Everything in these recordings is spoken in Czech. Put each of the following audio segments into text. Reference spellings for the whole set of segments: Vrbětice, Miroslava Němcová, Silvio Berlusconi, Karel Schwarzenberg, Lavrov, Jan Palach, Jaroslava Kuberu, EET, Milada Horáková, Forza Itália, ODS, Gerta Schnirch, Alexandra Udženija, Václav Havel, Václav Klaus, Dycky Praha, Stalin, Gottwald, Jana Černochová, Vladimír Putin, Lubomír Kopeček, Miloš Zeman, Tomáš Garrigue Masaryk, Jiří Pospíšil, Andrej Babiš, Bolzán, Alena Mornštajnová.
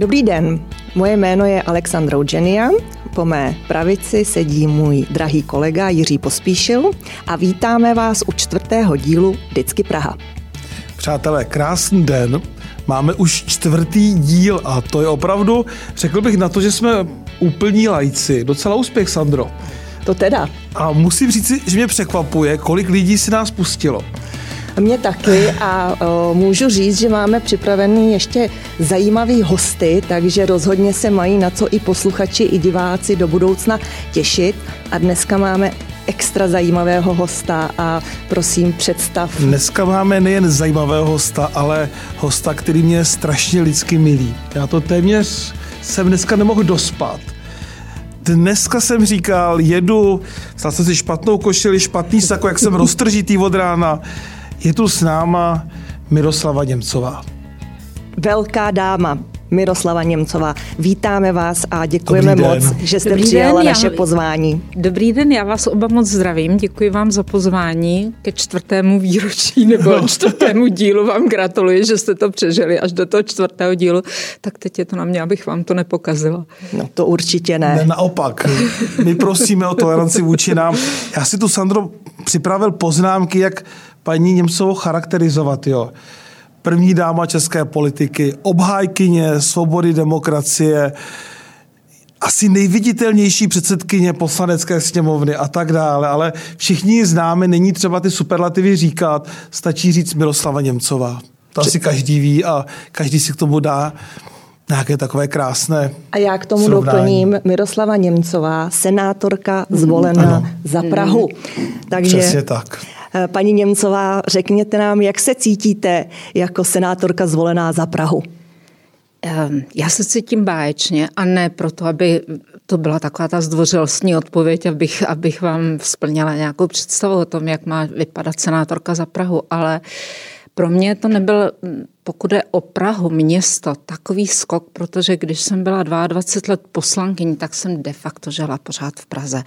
Dobrý den, moje jméno je Alexandra Udženija, po mé pravici sedí můj drahý kolega Jiří Pospíšil a vítáme vás u 4. dílu Dycky Praha. Přátelé, krásný den, máme už 4. díl a to je opravdu, řekl bych na to, že jsme úplní lajci, docela úspěch, Sandro. To teda. A musím říci, že mě překvapuje, kolik lidí si nás pustilo. Mě taky a můžu říct, že máme připravený ještě zajímavý hosty, takže rozhodně se mají na co i posluchači, i diváci do budoucna těšit. A dneska máme extra zajímavého hosta a prosím, představ. Dneska máme nejen zajímavého hosta, ale hosta, který mě je strašně lidsky milý. Já to téměř jsem dneska nemohl dospat. Dneska jsem říkal, jedu, vzal jsem si špatnou košili, špatný sako, jak jsem roztržitý od rána. Je tu s náma Miroslava Němcová. Velká dáma Miroslava Němcová. Vítáme vás a děkujeme moc, že jste přijala naše pozvání. Dobrý den, já vás oba moc zdravím. Děkuji vám za pozvání ke 4. výročí nebo 4. dílu. Vám gratuluji, že jste to přežili až do toho 4. dílu. Tak teď je to na mě, abych vám to nepokazila. No to určitě ne. Ne, naopak. My prosíme o toleranci vůči nám. Já si tu, Sandro, připravil poznámky, jak paní Němcovou charakterizovat, jo. První dáma české politiky, obhájkyně svobody, demokracie, asi nejviditelnější předsedkyně Poslanecké sněmovny a tak dále, ale všichni známe, není třeba ty superlativy říkat, stačí říct Miroslava Němcová. To asi každý ví a každý si k tomu dá nějaké takové krásné a já k tomu srovnání. Doplním Miroslava Němcová, senátorka zvolená za Prahu. Takže přesně tak. Paní Němcová, řekněte nám, jak se cítíte jako senátorka zvolená za Prahu? Já se cítím báječně a ne proto, aby to byla taková ta zdvořilostní odpověď, abych vám splnila nějakou představu o tom, jak má vypadat senátorka za Prahu, ale pro mě to nebyl, pokud je o Prahu, město, takový skok, protože když jsem byla 22 let poslankyní, tak jsem de facto žila pořád v Praze.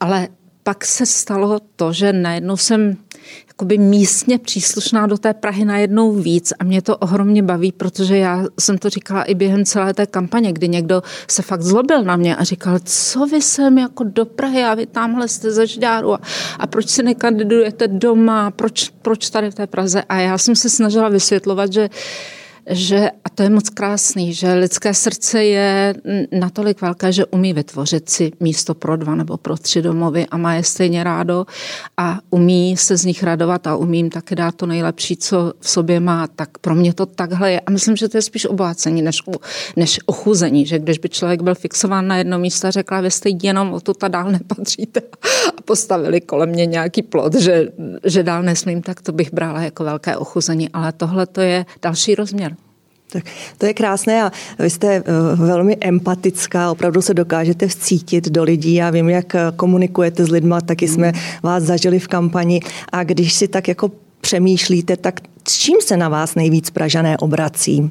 Ale pak se stalo to, že najednou jsem jakoby místně příslušná do té Prahy najednou víc a mě to ohromně baví, protože já jsem to říkala i během celé té kampaně, kdy někdo se fakt zlobil na mě a říkal, co vy sem jako do Prahy a vy tamhle jste ze Žďáru a proč si nekandidujete doma, proč tady v té Praze a já jsem se snažila vysvětlovat, že a to je moc krásný, že lidské srdce je natolik velké, že umí vytvořit si místo pro 2 nebo pro 3 domovy a má je stejně rádo a umí se z nich radovat a umí jim taky dát to nejlepší, co v sobě má. Tak pro mě to takhle je a myslím, že to je spíš obohacení než ochuzení, že když by člověk byl fixován na jedno místo a řekla, vy jste jenom o to ta dál nepatříte a postavili kolem mě nějaký plot, že dál nesmím, tak to bych brala jako velké ochuzení, ale tohle to je další rozměr. Tak to je krásné a vy jste velmi empatická, opravdu se dokážete vcítit do lidí. Já vím, jak komunikujete s lidma, taky jsme vás zažili v kampani a když si tak jako přemýšlíte, tak s čím se na vás nejvíc Pražané obrací?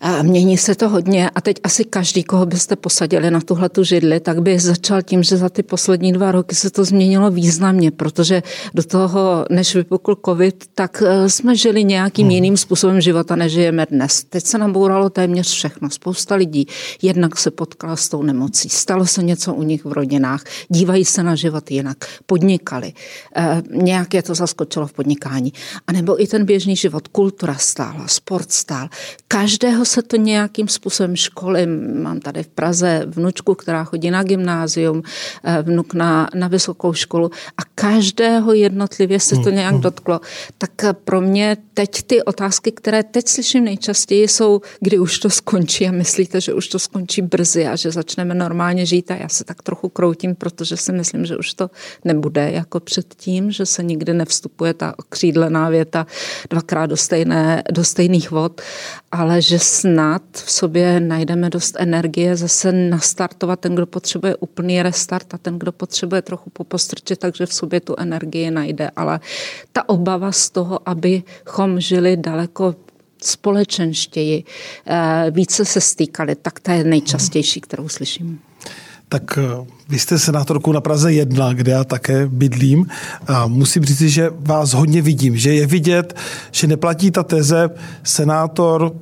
A mění se to hodně a teď asi každý, koho byste posadili na tuhletu židli, tak by začal tím, že za ty poslední 2 roky se to změnilo významně, protože do toho, než vypukl covid, tak jsme žili nějakým jiným způsobem života, než žijeme dnes. Teď se nabouralo téměř všechno. Spousta lidí jednak se potkala s tou nemocí. Stalo se něco u nich v rodinách. Dívají se na život jinak. Podnikali. Nějak je to zaskočilo v podnikání. A nebo i ten běžný život. Kultura stála, sport stál. Každého se to nějakým způsobem školy. Mám tady v Praze vnučku, která chodí na gymnázium, vnuk na vysokou školu a každého jednotlivě se to nějak dotklo. Tak pro mě teď ty otázky, které teď slyším nejčastěji, jsou, kdy už to skončí a myslíte, že už to skončí brzy a že začneme normálně žít a já se tak trochu kroutím, protože si myslím, že už to nebude jako předtím, že se nikdy nevstupuje ta okřídlená věta dvakrát do stejných vod, ale že snad v sobě najdeme dost energie zase nastartovat ten, kdo potřebuje úplný restart a ten, kdo potřebuje trochu popostrčit, takže v sobě tu energii najde. Ale ta obava z toho, abychom žili daleko společenštěji, více se stýkali, tak ta je nejčastější, kterou slyším. Tak vy jste senátorkou na Praze 1, kde já také bydlím a musím říct, že vás hodně vidím, že je vidět, že neplatí ta teze senátor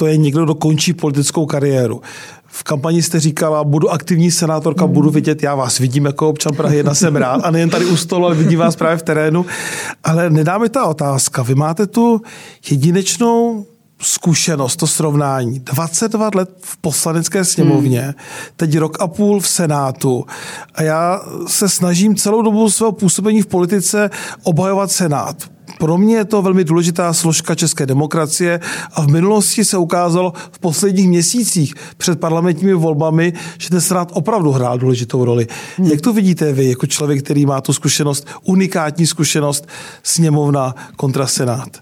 to je někdo, kdo končí politickou kariéru. V kampani jste říkala, budu aktivní senátorka, budu vidět, já vás vidím jako občan Prahy 1, jsem rád, a nejen tady u stolu, ale vidím vás právě v terénu. Ale nedá mi ta otázka, vy máte tu jedinečnou zkušenost, to srovnání. 22 let v Poslanecké sněmovně, teď rok a půl v Senátu. A já se snažím celou dobu svého působení v politice obhajovat Senát. Pro mě je to velmi důležitá složka české demokracie a v minulosti se ukázalo v posledních měsících před parlamentními volbami, že ten Senát opravdu hrál důležitou roli. Jak to vidíte vy jako člověk, který má tu zkušenost, unikátní zkušenost sněmovna kontra Senát?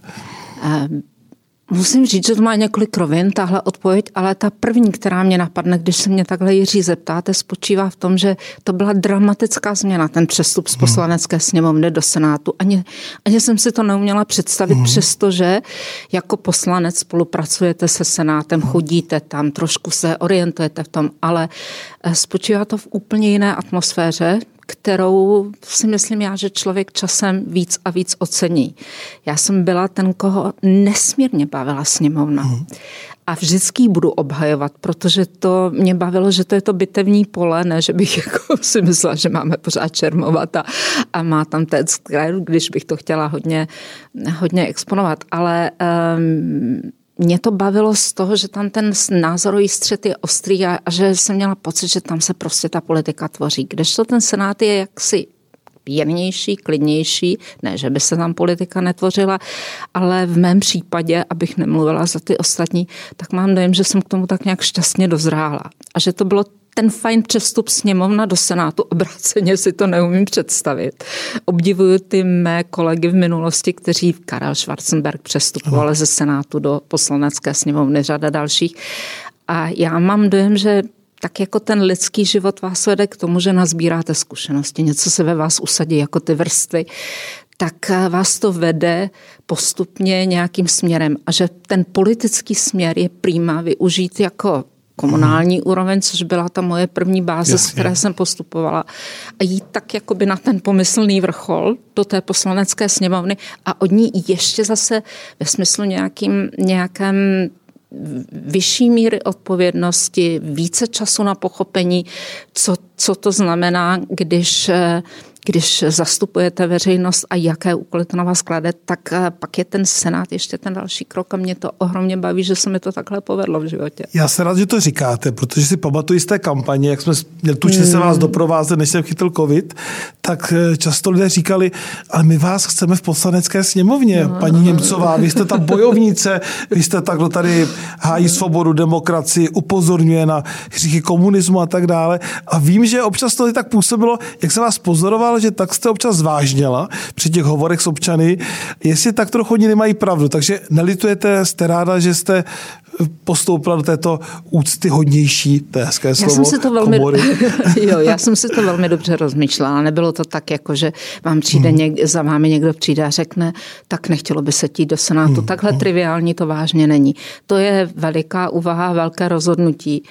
Musím říct, že to má několik rovin, tahle odpověď, ale ta první, která mě napadne, když se mě takhle Jiří zeptáte, spočívá v tom, že to byla dramatická změna, ten přestup z Poslanecké sněmovny do Senátu. Ani jsem si to neuměla představit, přestože jako poslanec spolupracujete se Senátem, chodíte tam, trošku se orientujete v tom, ale spočívá to v úplně jiné atmosféře, kterou si myslím já, že člověk časem víc a víc ocení. Já jsem byla ten, koho nesmírně bavila sněmovna. A vždycky budu obhajovat, protože to mě bavilo, že to je to bitevní pole, ne, že bych jako si myslela, že máme pořád šermovat a má tam ten skrajl, když bych to chtěla hodně exponovat. Ale mě to bavilo z toho, že tam ten názorový střet je ostrý a že jsem měla pocit, že tam se prostě ta politika tvoří. Kdežto ten Senát je jaksi jemnější, klidnější, ne, že by se tam politika netvořila, ale v mém případě, abych nemluvila za ty ostatní, tak mám dojem, že jsem k tomu tak nějak šťastně dozrála. A že to bylo ten fajn přestup sněmovna do Senátu, obráceně si to neumím představit. Obdivuju ty mé kolegy v minulosti, kteří Karel Schwarzenberg přestupoval ze Senátu do Poslanecké sněmovny, řada dalších. A já mám dojem, že tak jako ten lidský život vás vede k tomu, že nazbíráte zkušenosti, něco se ve vás usadí jako ty vrstvy, tak vás to vede postupně nějakým směrem. A že ten politický směr je prima využít jako komunální úroveň, což byla ta moje první báze, z které jsem postupovala. A jít tak jakoby na ten pomyslný vrchol do té Poslanecké sněmovny a od ní ještě zase ve smyslu nějakém vyšší míry odpovědnosti, více času na pochopení, co to znamená, když zastupujete veřejnost a jaké úkoly to na vás klade, tak pak je ten Senát ještě ten další krok a mě to ohromně baví, že se mi to takhle povedlo v životě. Já jsem rád, že to říkáte, protože si pamatuju z té kampaně, jak jsme tučně se vás doprovázet, než jsem chytil covid, tak často lidé říkali, ale my vás chceme v Poslanecké sněmovně, paní Němcová, vy jste ta bojovnice, vy jste ta, kdo tady hájí svobodu, demokracii, upozorňuje na hříchy komunismu a tak dále. A vím, že občas to tak působilo, jak se vás pozoroval, že tak jste občas zvážněla při těch hovorech s občany, jestli tak trochu oni nemají pravdu. Takže nelitujete, jste ráda, že jste postoupila do této úcty hodnější, to je hezké slovo, komory. Já jsem si to velmi dobře rozmýšlela. Nebylo to tak, jako, že vám přijde za vámi někdo přijde a řekne, tak nechtělo by se jít do Senátu. Takhle triviální to vážně není. To je veliká úvaha, velké rozhodnutí.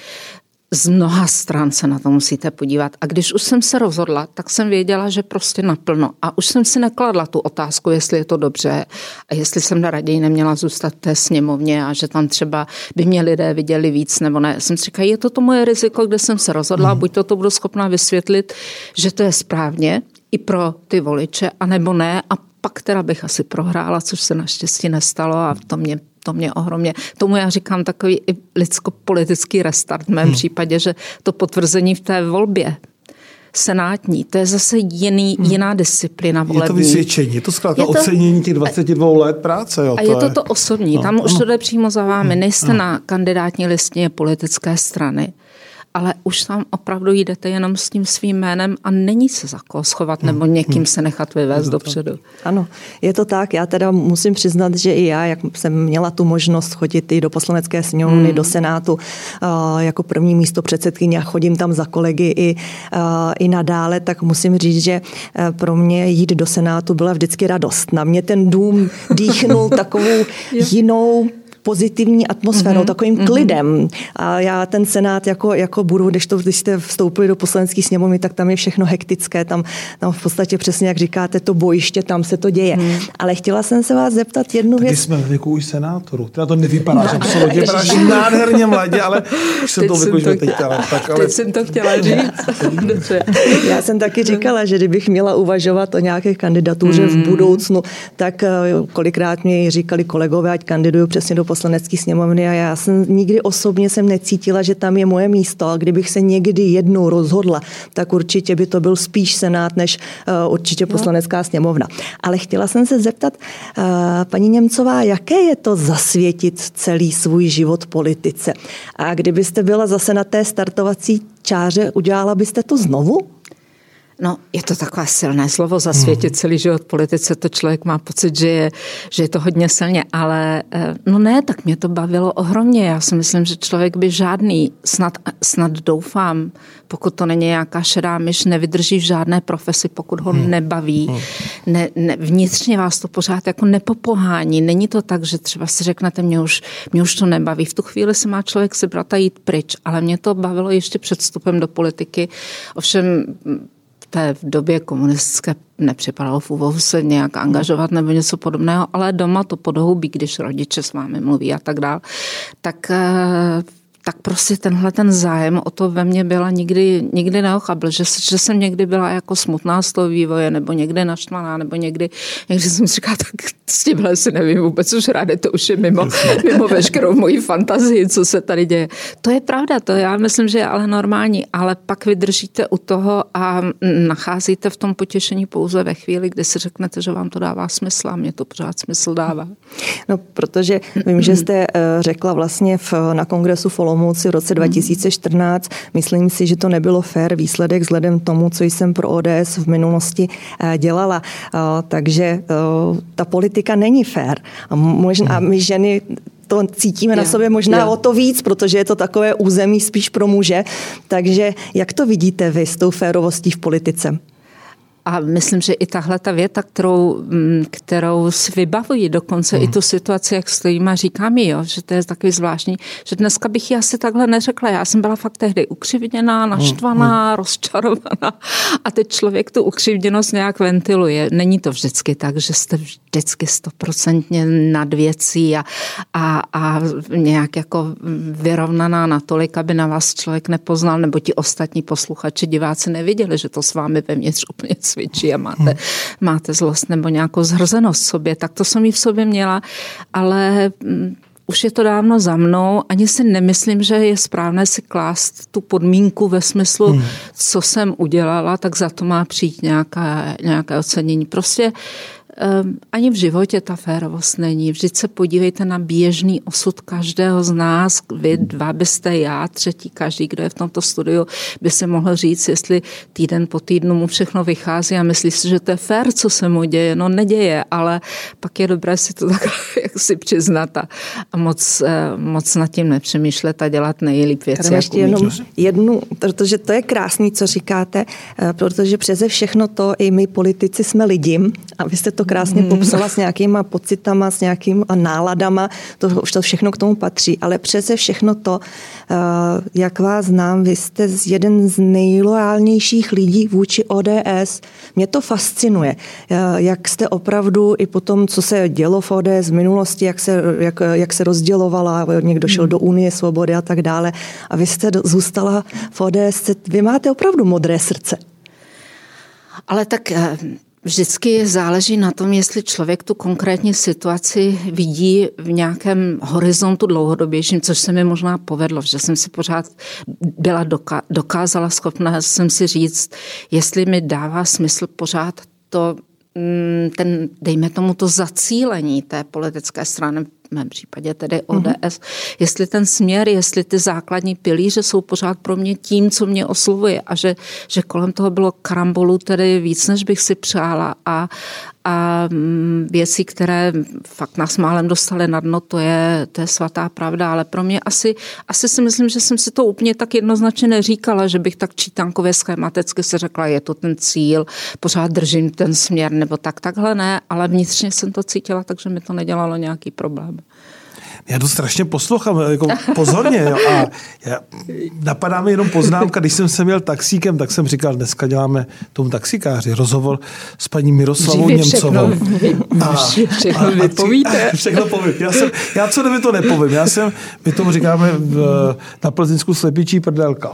Z mnoha stran se na to musíte podívat. A když už jsem se rozhodla, tak jsem věděla, že prostě naplno. A už jsem si nekladla tu otázku, jestli je to dobře a jestli jsem raději neměla zůstat v té sněmovně a že tam třeba by mě lidé viděli víc nebo ne. Jsem si říkala, je to moje riziko, kde jsem se rozhodla, buď to budu schopná vysvětlit, že to je správně i pro ty voliče, anebo ne. A pak teda bych asi prohrála, což se naštěstí nestalo a to mě ohromně. Tomu já říkám takový lidsko-politický restart v mém případě, že to potvrzení v té volbě senátní, to je zase jiná disciplína volební. Je to vysvědčení, je to zkrátka ocenění těch 22 let práce. Jo, a je to osobní, tam už to jde přímo za vámi, nejste na kandidátní listině politické strany, ale už tam opravdu jdete jenom s tím svým jménem a není se za koho schovat nebo někým se nechat vyvést dopředu. Ano, je to tak. Já teda musím přiznat, že i já, jak jsem měla tu možnost chodit i do Poslanecké sněmovny, do Senátu jako první místopředsedkyně a chodím tam za kolegy i nadále, tak musím říct, že pro mě jít do Senátu byla vždycky radost. Na mě ten dům dýchnul takovou jinou pozitivní atmosférou, takovým klidem. A já ten Senát jako budu, když jste vstoupili do poslanecké sněmovny, tak tam je všechno hektické, tam v podstatě přesně, jak říkáte, to bojiště, tam se to děje. Ale chtěla jsem se vás zeptat jednu věc. Když jsme věku už senátorů, teda to nevypadá, že absolutně, vypadáš nádherně mladě, ale už jsem to věku, že teď teď jsem to chtěla říct. Dobře. Já jsem taky říkala, že kdybych měla uvažovat o nějaké kandidatuře v budoucnu, tak kolikrát mi říkali kolegové, ať kandiduju přesně do poslanecké sněmovny, a já jsem nikdy osobně necítila, že tam je moje místo, a kdybych se někdy jednou rozhodla, tak určitě by to byl spíš Senát než určitě poslanecká sněmovna. Ale chtěla jsem se zeptat, paní Němcová, jaké je to zasvětit celý svůj život politice? A kdybyste byla zase na té startovací čáře, udělala byste to znovu? No, je to takové silné slovo, zasvětit celý život politice, to člověk má pocit, že je to hodně silně, ale no ne, tak mě to bavilo ohromně. Já si myslím, že člověk by žádný, snad doufám, pokud to není nějaká šedá myš, nevydrží v žádné profesi, pokud ho nebaví. Vnitřně vás to pořád jako nepopohání. Není to tak, že třeba si řeknete, mě už to nebaví. V tu chvíli se má člověk sebrat a jít pryč, ale mě to bavilo ještě před vstupem do politiky. Ovšem v době komunistické nepřipadalo v úvahu se nějak angažovat nebo něco podobného, ale doma to podhoubí, když rodiče s vámi mluví a tak dál. Tak prostě tenhle ten zájem o to ve mně byla nikdy neochabl, že jsem někdy byla jako smutná z toho vývoje, nebo někdy naštvaná, nebo někdy jsem říkala, tak s tímhle si nevím vůbec už ráde, to už je mimo veškerou moji fantazii, co se tady děje. To je pravda, to já myslím, že je ale normální, ale pak vydržíte u toho a nacházíte v tom potěšení pouze ve chvíli, kdy si řeknete, že vám to dává smysl, a mě to pořád smysl dává. No, protože vím, že jste řekla vlastně na kongresu v v roce 2014, myslím si, že to nebylo fair výsledek vzhledem tomu, co jsem pro ODS v minulosti dělala. Takže ta politika není fair. A my ženy to cítíme na sobě možná o to víc, protože je to takové území spíš pro muže. Takže jak to vidíte vy s tou férovostí v politice? A myslím, že i tahle ta věta, kterou si vybavují dokonce i tu situaci, jak stojím a říkám ji, že to je takový zvláštní, že dneska bych ji asi takhle neřekla. Já jsem byla fakt tehdy ukřivděná, naštvaná, rozčarovaná, a teď člověk tu ukřivděnost nějak ventiluje. Není to vždycky tak, že jste vždycky 100% nad věcí a nějak jako vyrovnaná natolik, aby na vás člověk nepoznal, nebo ti ostatní posluchači, diváci neviděli, že to s vámi vevnitř úplně cvičí a máte zlost nebo nějakou zhrzenost v sobě, tak to jsem ji v sobě měla, ale už je to dávno za mnou, ani si nemyslím, že je správné si klást tu podmínku ve smyslu, co jsem udělala, tak za to má přijít nějaké ocenění. Prostě ani v životě ta férovost není. Vždyť se podívejte na běžný osud každého z nás. Vy dva byste, já, třetí, každý, kdo je v tomto studiu, by se mohl říct, jestli týden po týdnu mu všechno vychází a myslí si, že to je fér, co se mu děje. No neděje, ale pak je dobré si to tak jak si přiznat a moc nad tím nepřemýšlet a dělat nejlíp věci. Ještě jenom jednu, protože to je krásný, co říkáte, protože přeze všechno to i my politici jsme lidi, a vy jste to krásně popsala s nějakýma pocitama, s nějakýma náladama, to všechno k tomu patří, ale přece všechno to, jak vás znám, vy jste jeden z nejloajálnějších lidí vůči ODS. Mě to fascinuje, jak jste opravdu i po tom, co se dělo v ODS v minulosti, jak se rozdělovala, někdo šel do Unie svobody a tak dále, a vy jste zůstala v ODS. Vy máte opravdu modré srdce. Ale tak vždycky záleží na tom, jestli člověk tu konkrétní situaci vidí v nějakém horizontu dlouhodobějším, což se mi možná povedlo, že jsem si pořád byla dokázala schopna jsem si říct, jestli mi dává smysl pořád ten, dejme tomu, to zacílení té politické strany, v mém případě tedy ODS, jestli ten směr, jestli ty základní pilíře jsou pořád pro mě tím, co mě oslovuje, a že kolem toho bylo karambolu tedy víc, než bych si přála, a věci, které fakt nás málem dostaly na dno, to je svatá pravda, ale pro mě asi si myslím, že jsem si to úplně tak jednoznačně neříkala, že bych tak čítánkově schématicky si řekla, je to ten cíl, pořád držím ten směr, nebo takhle ne, ale vnitřně jsem to cítila, takže mi to nedělalo nějaký problém. Já to strašně poslouchám, jako pozorně. Jo, a napadá mi jenom poznámka, když jsem se měl taxíkem, tak jsem říkal, dneska děláme tomu taxikáři rozhovor s paní Miroslavou Němcovou. Všechno vypovíte. Všechno povím. Já co neby to nepovím. My tomu říkáme na Plzeňsku slepičí prdelka.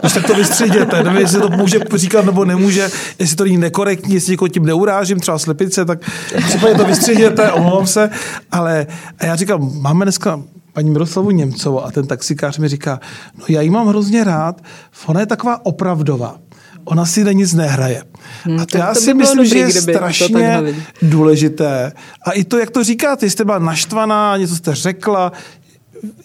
Když tak to vystříděte, nevím, jestli to může říkat nebo nemůže, jestli to není nekorektní, jestli někoho tím neurážím, třeba slepice, tak případně to vystříděte, omlouvám se. Ale a já říkám, máme dneska paní Miroslavu Němcovou a ten taxikář mi říká, no já ji mám hrozně rád, ona je taková opravdová. Ona si na nic nehraje. A to já si myslím, že je strašně důležité. A i to, jak to říkáte, jste byla naštvaná, něco jste řekla,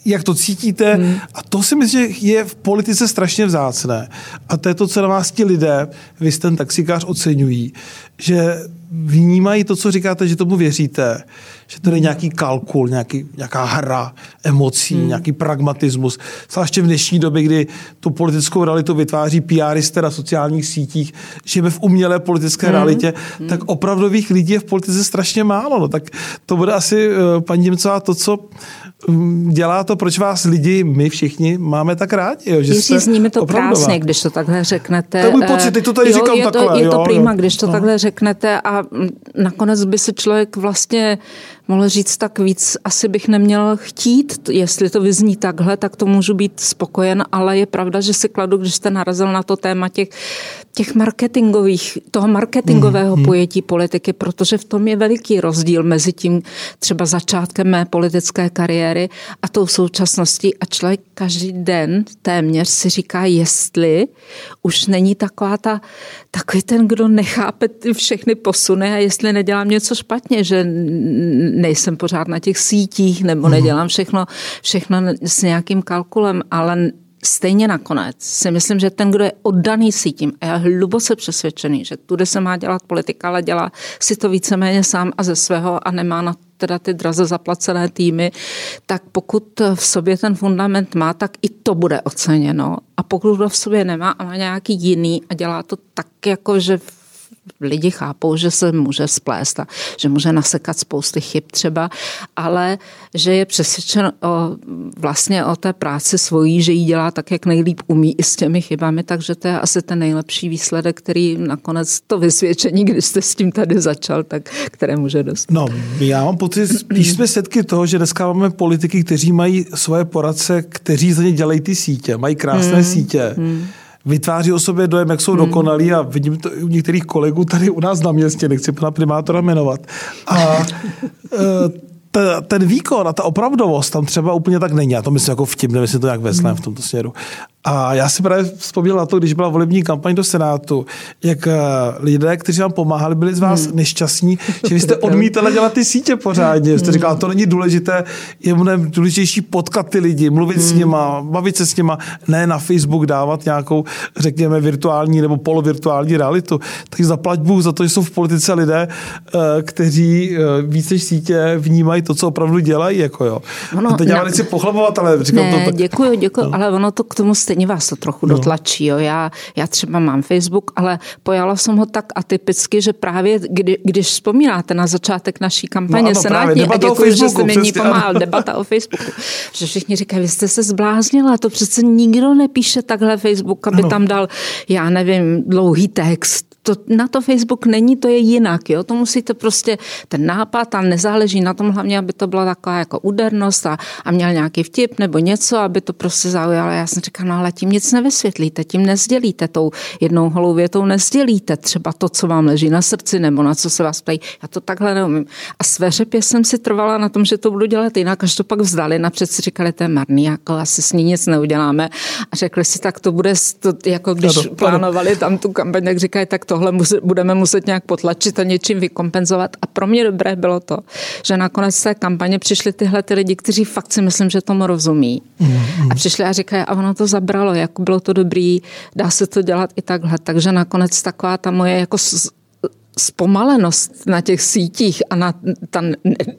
jak to cítíte. A to si myslím, že je v politice strašně vzácné. A to je to, co na vás ti lidé, vy jste ten taxikář, oceňují, že vnímají to, co říkáte, že tomu věříte. Že to je nějaký kalkul, nějaká hra emocí, nějaký pragmatismus. Zvláště v dnešní době, kdy tu politickou realitu vytváří PRisté na sociálních sítích, žijeme v umělé politické realitě, tak opravdových lidí je v politice strašně málo. No, tak to bude asi, paní Němcová, to, co dělá to, proč vás lidi, my všichni, máme tak rádi. Jo, že Jiří, zníme to krásně, když to takhle řeknete. To je můj pocit, teď to tady říkám takhle. Je to prima, když to takhle řeknete a nakonec by si člověk vlastně mohl říct, tak víc asi bych neměl chtít, jestli to vyzní takhle, tak to můžu být spokojen, ale je pravda, že si kladu, když jste narazil na to téma těch marketingových, toho marketingového pojetí politiky, protože v tom je veliký rozdíl mezi tím třeba začátkem mé politické kariéry a tou současností a člověk každý den téměř si říká, jestli už není takový ten, kdo nechápe všechny posuny a jestli nedělám něco špatně, že nejsem pořád na těch sítích nebo nedělám všechno s nějakým kalkulem, ale stejně nakonec si myslím, že ten, kdo je oddaný sítím, a já hluboce přesvědčený, že tudy se má dělat politika, ale dělá si to víceméně sám a ze svého a nemá na teda ty draze zaplacené týmy, tak pokud v sobě ten fundament má, tak i to bude oceněno. A pokud to v sobě nemá a má nějaký jiný a dělá to tak, jako že lidi chápou, že se může splést a že může nasekat spousty chyb třeba, ale že je přesvědčen o té práci svojí, že ji dělá tak, jak nejlíp umí i s těmi chybami, takže to je asi ten nejlepší výsledek, který nakonec to vysvědčení, když jste s tím tady začal, tak které může dostat. No, já mám pocit, spíš jsme svědky toho, že dneska máme politiky, kteří mají svoje poradce, kteří za ně dělají ty sítě, mají krásné sítě. Vytváří o sobě dojem, jak jsou dokonalí a vidím to u některých kolegů tady u nás na městě, nechci pana primátora jmenovat. A ten výkon a ta opravdovost tam třeba úplně tak není. Já to myslím jako vtip, nevím, jestli to nějak veslem v tomto směru. A já si právě vzpomněl na to, když byla volební kampaň do Senátu, jak lidé, kteří vám pomáhali, byli z vás nešťastní, že vy jste odmítala dělat ty sítě pořádně. Jste říkala, to není důležité, je mnohem důležitější potkat ty lidi, mluvit s nima, bavit se s nima, ne na Facebook dávat nějakou, řekněme, virtuální nebo polovirtuální realitu. Takže zaplať Bůh za to, že jsou v politice lidé, kteří víc než sítě vnímají to, co opravdu dělají. Jako jo. A teď já nechci pochlapovat, ale říkám ne, to tak. Děkuju, ale ono to k tomu stejně vás to trochu dotlačí. Jo. Já třeba mám Facebook, ale pojala jsem ho tak atypicky, že právě když vzpomínáte na začátek naší kampaně senátní, a děkuji, že jste mi ní pomáhal, debata o Facebooku, že všichni říkají, vy jste se zbláznila, to přece nikdo nepíše takhle Facebook, aby tam dal, já nevím, dlouhý text. Na to Facebook není, to je jinak. Jo? To musíte prostě, ten nápad tam nezáleží na tom, hlavně, aby to byla taková jako údernost a měl nějaký vtip nebo něco, aby to prostě zaujalo. Já jsem říkala, no ale tím nic nevysvětlíte, tím nezdělíte, tou jednou holou větou nezdělíte třeba to, co vám leží na srdci nebo na co se vás ptají. Já to takhle neumím. A sveřepě jsem si trvala na tom, že to budu dělat jinak, až to pak vzdali. Napřed si říkali, to je marný, jako asi s ní nic neuděláme. A řekli si, tak to bude, jako když plánovali tam tu kampaň, tak říkají, tak tohle budeme muset nějak potlačit a něčím vykompenzovat. A pro mě dobré bylo to, že nakonec té kampaně přišli tyhle ty lidi, kteří fakt si myslím, že tomu rozumí. A přišli a říkají, a ono to zabralo, jako bylo to dobrý, dá se to dělat i takhle. Takže nakonec taková ta moje jako zpomalenost na těch sítích a na ta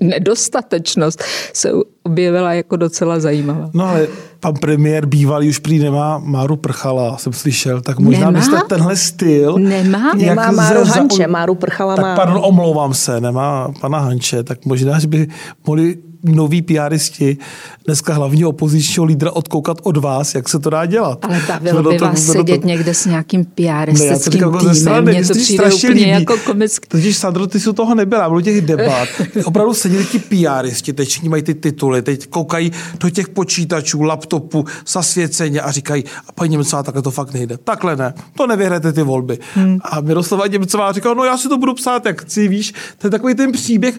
nedostatečnost se objevila jako docela zajímavá. No ale pan premiér bývalý už prý nemá Máru Prchala, jsem slyšel, tak možná byste tenhle styl... Nemá Máru Hanče, Máru Prchala má... Tak pardon, omlouvám se, nemá pana Hanče, tak možná, že by mohli noví PRisti dneska hlavního opozičního lídra odkoukat od vás, jak se to dá dělat. Ale bavilo by vás sedět někde s nějakým PR-istickým týmem. Mně to přijde úplně jako komický. Totiž, Sandro, ty jsi u toho nebyla, bylo těch debat. Opravdu seděli ti PR-isti, teď mají ty tituly, teď koukají do těch počítačů, laptopů, zasvěceně a říkají, a paní Němcová, takhle to fakt nejde. Takhle ne, to nevyhrajete ty volby. A Miroslava Němcová říkala, no já si to budu psát, jak chci, víš. To je takový ten příběh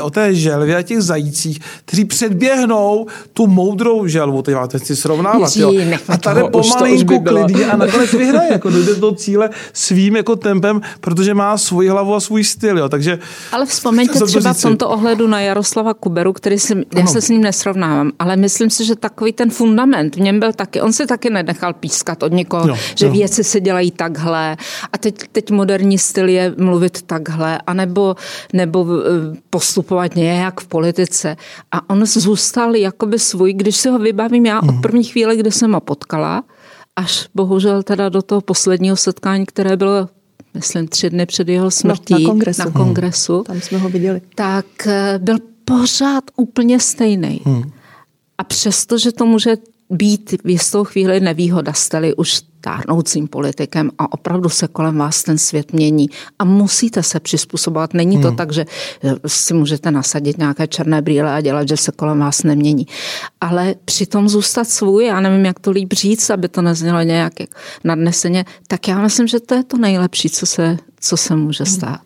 o té želvě a těch zajících, kteří předběhnou tu moudrou želvu. Teď máte si srovnávat. Jo. A tady pomalinku klidně a nakonec vyhraje. Jako dojde do cíle svým jako tempem, protože má svoji hlavu a svůj styl. Jo. Takže, ale vzpomeňte třeba v tomto ohledu na Jaroslava Kuberu, který já se s ním nesrovnávám, ale myslím si, že takový ten fundament v něm byl taky. On se taky nenechal pískat od někoho, že věci se dělají takhle a teď moderní styl je mluvit takhle, anebo postupovat nějak v politice. A on zůstal jakoby svůj, když si ho vybavím já od první chvíle, kdy jsem ho potkala, až bohužel teda do toho posledního setkání, které bylo, myslím, 3 dny před jeho smrtí. Na kongresu. Tam jsme ho viděli. Tak byl pořád úplně stejný. A přesto, že to může být v jistou chvíli nevýhoda, jste-li už tárnoucím politikem a opravdu se kolem vás ten svět mění a musíte se přizpůsobovat. Není to tak, že si můžete nasadit nějaké černé brýle a dělat, že se kolem vás nemění. Ale přitom zůstat svůj, já nevím, jak to líp říct, aby to neznělo nějak nadneseně, tak já myslím, že to je to nejlepší, co se může stát.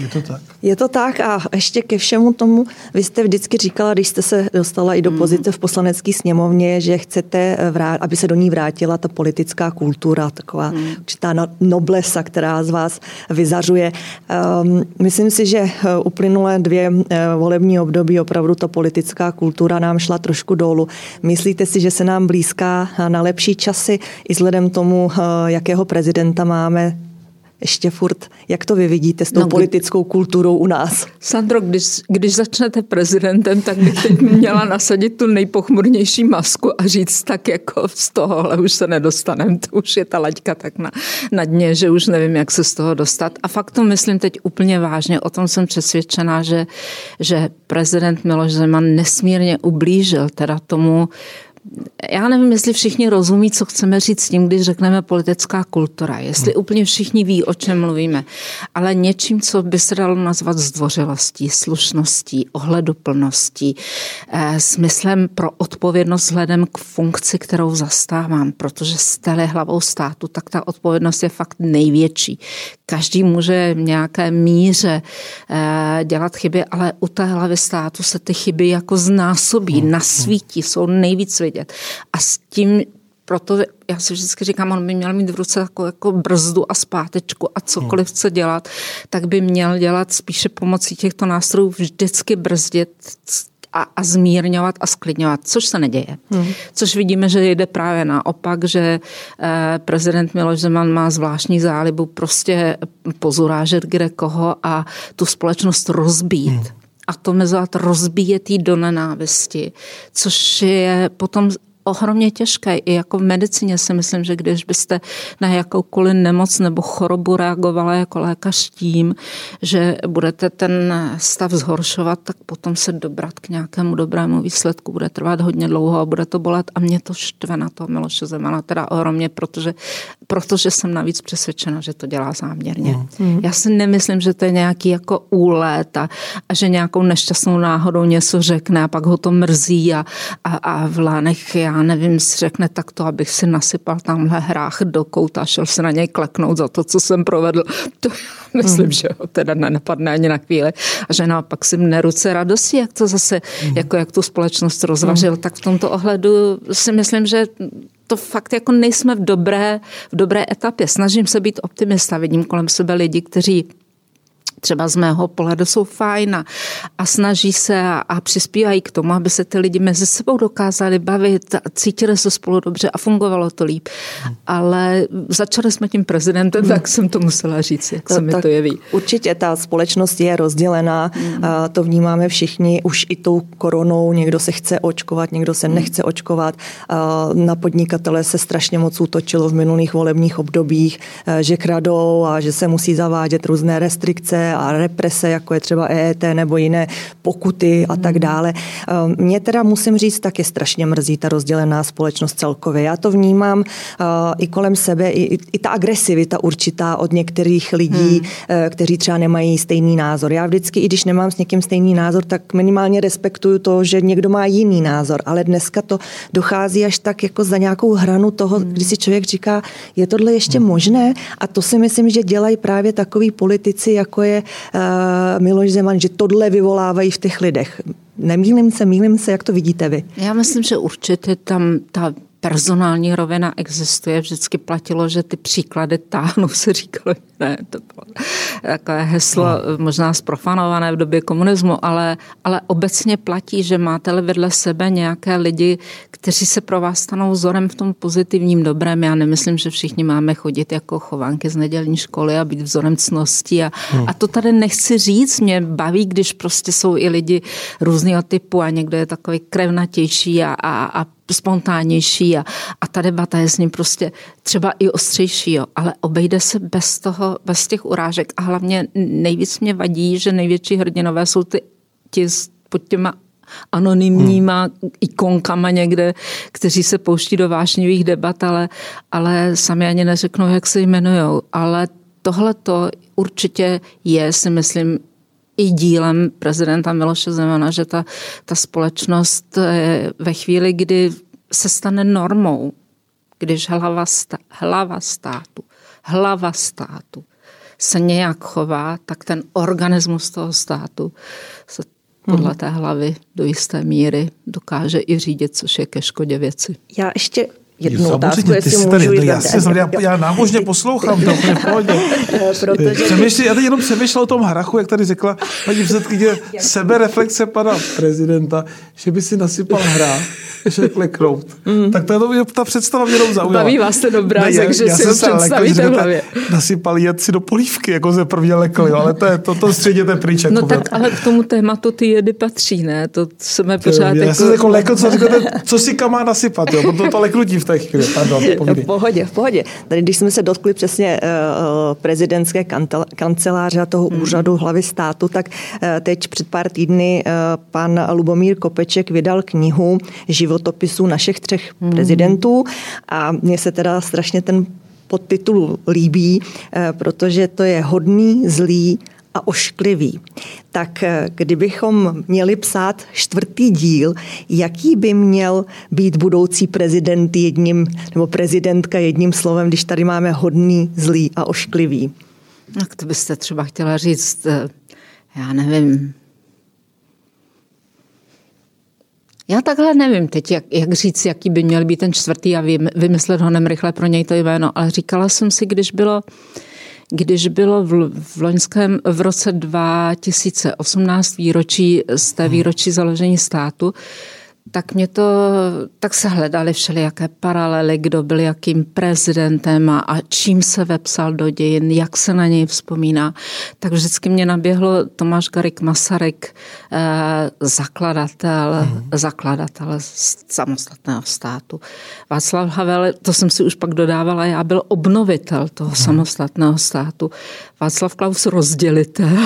Je to tak. Je to tak a ještě ke všemu tomu, vy jste vždycky říkala, když jste se dostala i do pozice v poslanecké sněmovně, že chcete, aby se do ní vrátila ta politická kultura, taková určitá noblesa, která z vás vyzařuje. Myslím si, že uplynulé 2 volební období opravdu ta politická kultura nám šla trošku dolů. Myslíte si, že se nám blízká na lepší časy i vzhledem tomu, jakého prezidenta máme? Ještě furt, jak to vy vidíte s tou politickou kulturou u nás? Sandro, když začnete prezidentem, tak bych teď měla nasadit tu nejpochmurnější masku a říct tak jako z toho, ale už se nedostaneme, to už je ta laťka tak na dně, že už nevím, jak se z toho dostat. A fakt to myslím teď úplně vážně, o tom jsem přesvědčená, že prezident Miloš Zeman nesmírně ublížil teda tomu. Já nevím, jestli všichni rozumí, co chceme říct s tím, když řekneme politická kultura. Jestli úplně všichni ví, o čem mluvíme. Ale něčím, co by se dalo nazvat zdvořilostí, slušností, ohleduplností, smyslem pro odpovědnost vzhledem k funkci, kterou zastávám. Protože jste-li hlavou státu, tak ta odpovědnost je fakt největší. Každý může v nějaké míře dělat chyby, ale u té hlavy státu se ty chyby jako znásobí, nasvítí, jsou nejvíc vidět. A s tím, proto já si vždycky říkám, on by měl mít v ruce takovou jako brzdu a zpátečku a cokoliv chce dělat, tak by měl dělat spíše pomocí těchto nástrojů vždycky brzdit a zmírňovat a sklidňovat, což se neděje. Což vidíme, že jde právě naopak, že prezident Miloš Zeman má zvláštní zálibu prostě pozurážet kde koho a tu společnost rozbít. Atomizovat, rozbíjet jí do nenávisti, což je potom ohromně těžké. I jako v medicině si myslím, že když byste na jakoukoliv nemoc nebo chorobu reagovala jako lékař tím, že budete ten stav zhoršovat, tak potom se dobrat k nějakému dobrému výsledku bude trvat hodně dlouho a bude to bolet. A mě to štve na toho Miloše Zemana teda ohromně, protože jsem navíc přesvědčena, že to dělá záměrně. Já si nemyslím, že to je nějaký jako úlet a že nějakou nešťastnou náhodou něco řekne a pak ho to mrzí a v lánech já nevím, si řekne tak to, abych si nasypal tamhle hrách do kouta a šel se na něj kleknout za to, co jsem provedl. To já myslím, že ho teda nenapadne ani na chvíli. A že naopak si mne ruce radosti, jak to zase, jako jak tu společnost rozvažil. Tak v tomto ohledu si myslím, že to fakt jako nejsme v dobré etapě. Snažím se být optimista, vidím kolem sebe lidi, kteří třeba z mého pohledu jsou fajn a snaží se a přispívají k tomu, aby se ty lidi mezi sebou dokázali bavit a cítili se spolu dobře a fungovalo to líp. Ale začali jsme tím prezidentem, tak jsem to musela říct, jak se mi to jeví. Určitě ta společnost je rozdělená, to vnímáme všichni, už i tou koronou, někdo se chce očkovat, někdo se nechce očkovat. Na podnikatele se strašně moc útočilo v minulých volebních obdobích, že kradou a že se musí zavádět různé restrikce a represe, jako je třeba EET nebo jiné pokuty a tak dále. Mě teda musím říct, tak je strašně mrzí ta rozdělená společnost celkově. Já to vnímám i kolem sebe, i ta agresivita určitá od některých lidí, kteří třeba nemají stejný názor. Já vždycky, i když nemám s někým stejný názor, tak minimálně respektuju to, že někdo má jiný názor, ale dneska to dochází až tak jako za nějakou hranu toho, když si člověk říká, je tohle ještě možné? A to si myslím, že dělají právě takoví politici, jako je Miloš Zeman, že tohle vyvolávají v těch lidech. Mýlím se, jak to vidíte vy? Já myslím, že určitě tam ta personální rovina existuje. Vždycky platilo, že ty příklady táhnou, se říkalo. Ne, to bylo takové heslo, možná zprofanované v době komunismu, ale obecně platí, že máte-li vedle sebe nějaké lidi, kteří se pro vás stanou vzorem v tom pozitivním dobrém. Já nemyslím, že všichni máme chodit jako chovanky z nedělní školy a být vzorem ctnosti. A to tady nechci říct, mě baví, když prostě jsou i lidi různého typu a někdo je takový krevnatější a spontánnější a ta debata je s ním prostě třeba i ostřejší, jo, ale obejde se bez těch urážek a hlavně nejvíc mě vadí, že největší hrdinové jsou ti pod těma anonymníma ikonkama někde, kteří se pouští do vášnivých debat, ale sami ani neřeknou, jak se jmenujou. Ale tohleto určitě je, si myslím, i dílem prezidenta Miloše Zemana, že ta společnost ve chvíli, kdy se stane normou, když hlava státu se nějak chová, tak ten organismus toho státu se podle té hlavy do jisté míry dokáže i řídit, což je ke škodě věci. Já ještě jednu otázku, jestli můžu jít. Já námožně poslouchám to, v pohodě. Já teď jenom přemýšlel o tom hrachu, jak tady řekla paní předsedkyně, sebereflexe pana prezidenta, že by si nasypal hra, že kleknout. Tak to je ta představa mě jenom zaujala. Baví vás ten obrázek, že si ho představíte v hlavě. Nasypal jet si do polívky, jako se prvně lekl, ale to středěte pryč. No tak, ale k tomu tématu ty jedy patří, ne? To se mě pořád... Já jsem jako lekl, co si kam má nasypat, proto to leklutí v té chvíli. Pardon, v pohodě. Tady, když jsme se dotkli přesně prezidentské kanceláře a toho úřadu hlavy státu, tak teď před pár týdny pan Lubomír Kopeček vydal knihu životopisů našich třech prezidentů a mně se teda strašně ten podtitul líbí, protože to je hodný, zlý a ošklivý. Tak kdybychom měli psát čtvrtý díl, jaký by měl být budoucí prezident jedním, nebo prezidentka jedním slovem, když tady máme hodný, zlý a ošklivý? Tak to byste třeba chtěla říct, já nevím, já takhle nevím teď, jak říct, jaký by měl být ten čtvrtý a vymyslet honem rychle pro něj to jméno, ale říkala jsem si, když bylo v loňském v roce 2018 výročí z té výročí založení státu, tak se hledaly všelijaké paralely, kdo byl jakým prezidentem a čím se vepsal do dějin, jak se na něj vzpomíná. Tak vždycky mě naběhlo Tomáš Garrigue Masaryk, zakladatel samostatného státu. Václav Havel, to jsem si už pak dodávala, já byl obnovitel toho samostatného státu. Václav Klaus rozdělitel.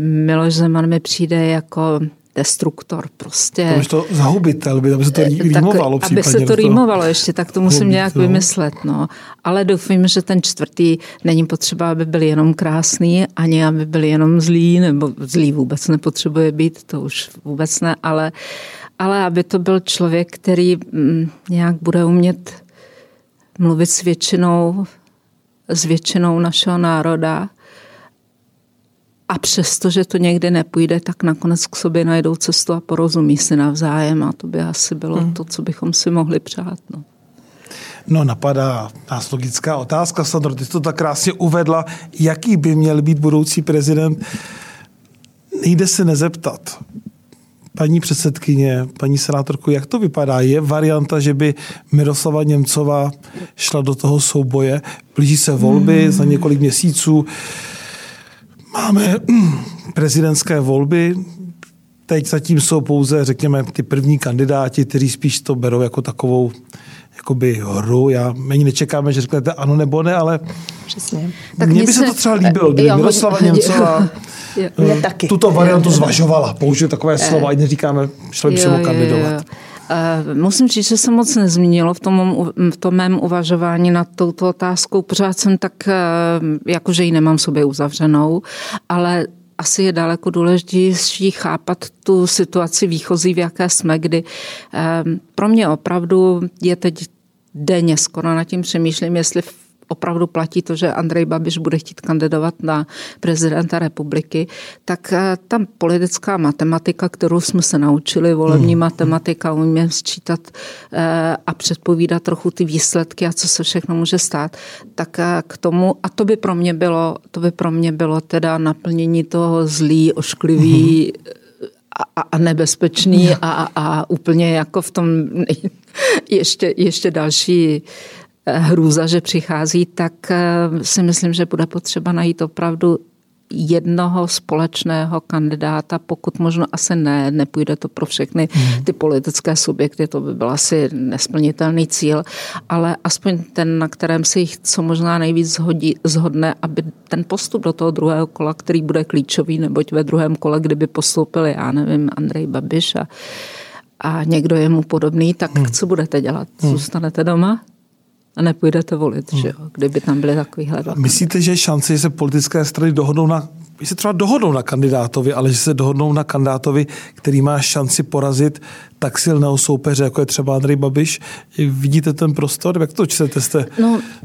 Miloš Zeman mi přijde jako destruktor prostě. To už to zahubitel, aby se to rýmovalo. Aby se to rýmovalo ještě, tak to musím nějak vymyslet. No. Ale doufím, že ten čtvrtý není potřeba, aby byl jenom krásný, ani aby byl jenom zlý, nebo zlý vůbec nepotřebuje být, to už vůbec ne, ale aby to byl člověk, který nějak bude umět mluvit s většinou našeho národa a přesto, že to někdy nepůjde, tak nakonec k sobě najdou cestu a porozumí si navzájem a to by asi bylo to, co bychom si mohli přát. No. No, napadá nás logická otázka, Sandro, ty jsi to tak krásně uvedla, jaký by měl být budoucí prezident. Nejde se nezeptat. Paní předsedkyně, paní senátorku, jak to vypadá? Je varianta, že by Miroslava Němcová šla do toho souboje? Blíží se volby za několik měsíců. Máme prezidentské volby. Teď zatím jsou pouze, řekněme, ty první kandidáti, kteří spíš to berou jako takovou jakoby hru. My nečekáme, že řeknete ano nebo ne, ale přesně. Tak mně by se to třeba líbilo, kdyby Miroslava Němcová tuto variantu zvažovala. Použiju takové slova, ať neříkáme, šli přímo kandidovat. Musím říct, že se moc nezměnilo v tom mém uvažování nad touto otázkou. Pořád jsem tak, jakože ji nemám sobě uzavřenou, ale asi je daleko důležitější chápat tu situaci výchozí, v jaké jsme, kdy pro mě opravdu je teď denně, skoro nad tím přemýšlím, jestli opravdu platí to, že Andrej Babiš bude chtít kandidovat na prezidenta republiky, tak ta politická matematika, kterou jsme se naučili, volební matematika, umíme sčítat a předpovídat trochu ty výsledky a co se všechno může stát, tak k tomu, a to by pro mě bylo teda naplnění toho zlý, ošklivý a nebezpečný a úplně jako v tom ještě další hrůza, že přichází, tak si myslím, že bude potřeba najít opravdu jednoho společného kandidáta, pokud možno asi nepůjde to pro všechny ty politické subjekty, to by byl asi nesplnitelný cíl, ale aspoň ten, na kterém si jich co možná nejvíc zhodne, aby ten postup do toho druhého kola, který bude klíčový, neboť ve druhém kole, kdyby postoupil, já nevím, Andrej Babiš a někdo jemu podobný, tak co budete dělat? Zůstanete doma? A nepůjdete volit, že jo, kdyby tam byly takovýhle. Myslíte, že je šance, že se politické strany dohodnou na kandidátovi, ale že se dohodnou na kandidátovi, který má šanci porazit tak silného soupeře, jako je třeba Andrej Babiš? Vidíte ten prostor? Jak to čtete? Jste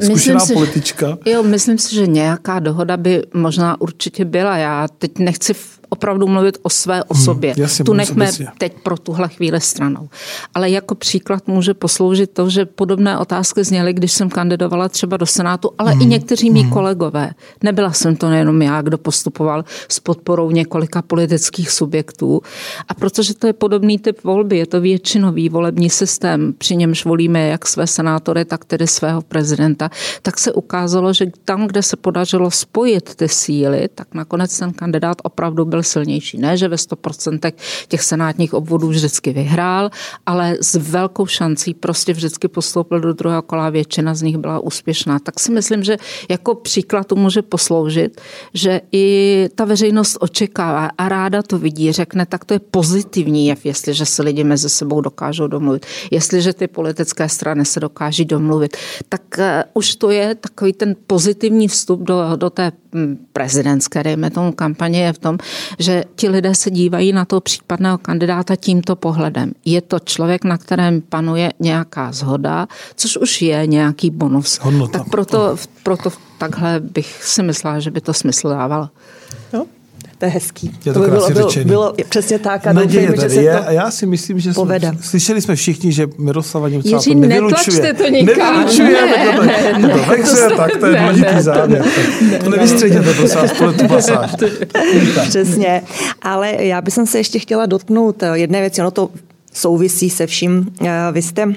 zkušená politička? Jo, myslím si, že nějaká dohoda by možná určitě byla. Já teď nechci opravdu mluvit o své osobě. Tu nechme teď pro tuhle chvíli stranou. Ale jako příklad může posloužit to, že podobné otázky zněly, když jsem kandidovala třeba do Senátu, ale i někteří mí kolegové. Nebyla jsem to nejenom já, kdo postupoval s podporou několika politických subjektů. A protože to je podobný typ volby, je to většinový volební systém, při němž volíme jak své senátory, tak tedy svého prezidenta, tak se ukázalo, že tam, kde se podařilo spojit ty síly, tak nakonec ten kandidát opravdu byl silnější. Ne, že ve 100% těch senátních obvodů vždycky vyhrál, ale s velkou šancí prostě vždycky postoupil do druhého kola, většina z nich byla úspěšná. Tak si myslím, že jako příklad to může posloužit, že i ta veřejnost očekává a ráda to vidí, řekne, tak to je pozitivní jev, jestliže se lidi mezi sebou dokážou domluvit. Jestliže ty politické strany se dokáží domluvit, tak už to je takový ten pozitivní vstup do té prezidentské, dejme tomu, kampaně je v tom, že ti lidé se dívají na toho případného kandidáta tímto pohledem. Je to člověk, na kterém panuje nějaká shoda, což už je nějaký bonus. Hodnota. Tak proto takhle bych si myslela, že by to smysl dávalo. No, to je hezký. Je to by bylo přesně tak. A doufám, že se to já si myslím, že povede. Slyšeli jsme všichni, že Miroslava Němcová to nevylučuje. Jiří, netlačte to nikam. Nevylučuje, tak to je důležitý závěr. To nevystřihněte, prosím vás, tohle tu pasáž. Přesně. Ale já bych se ještě chtěla dotknout jedné věci. Ono to souvisí se vším. Vy jste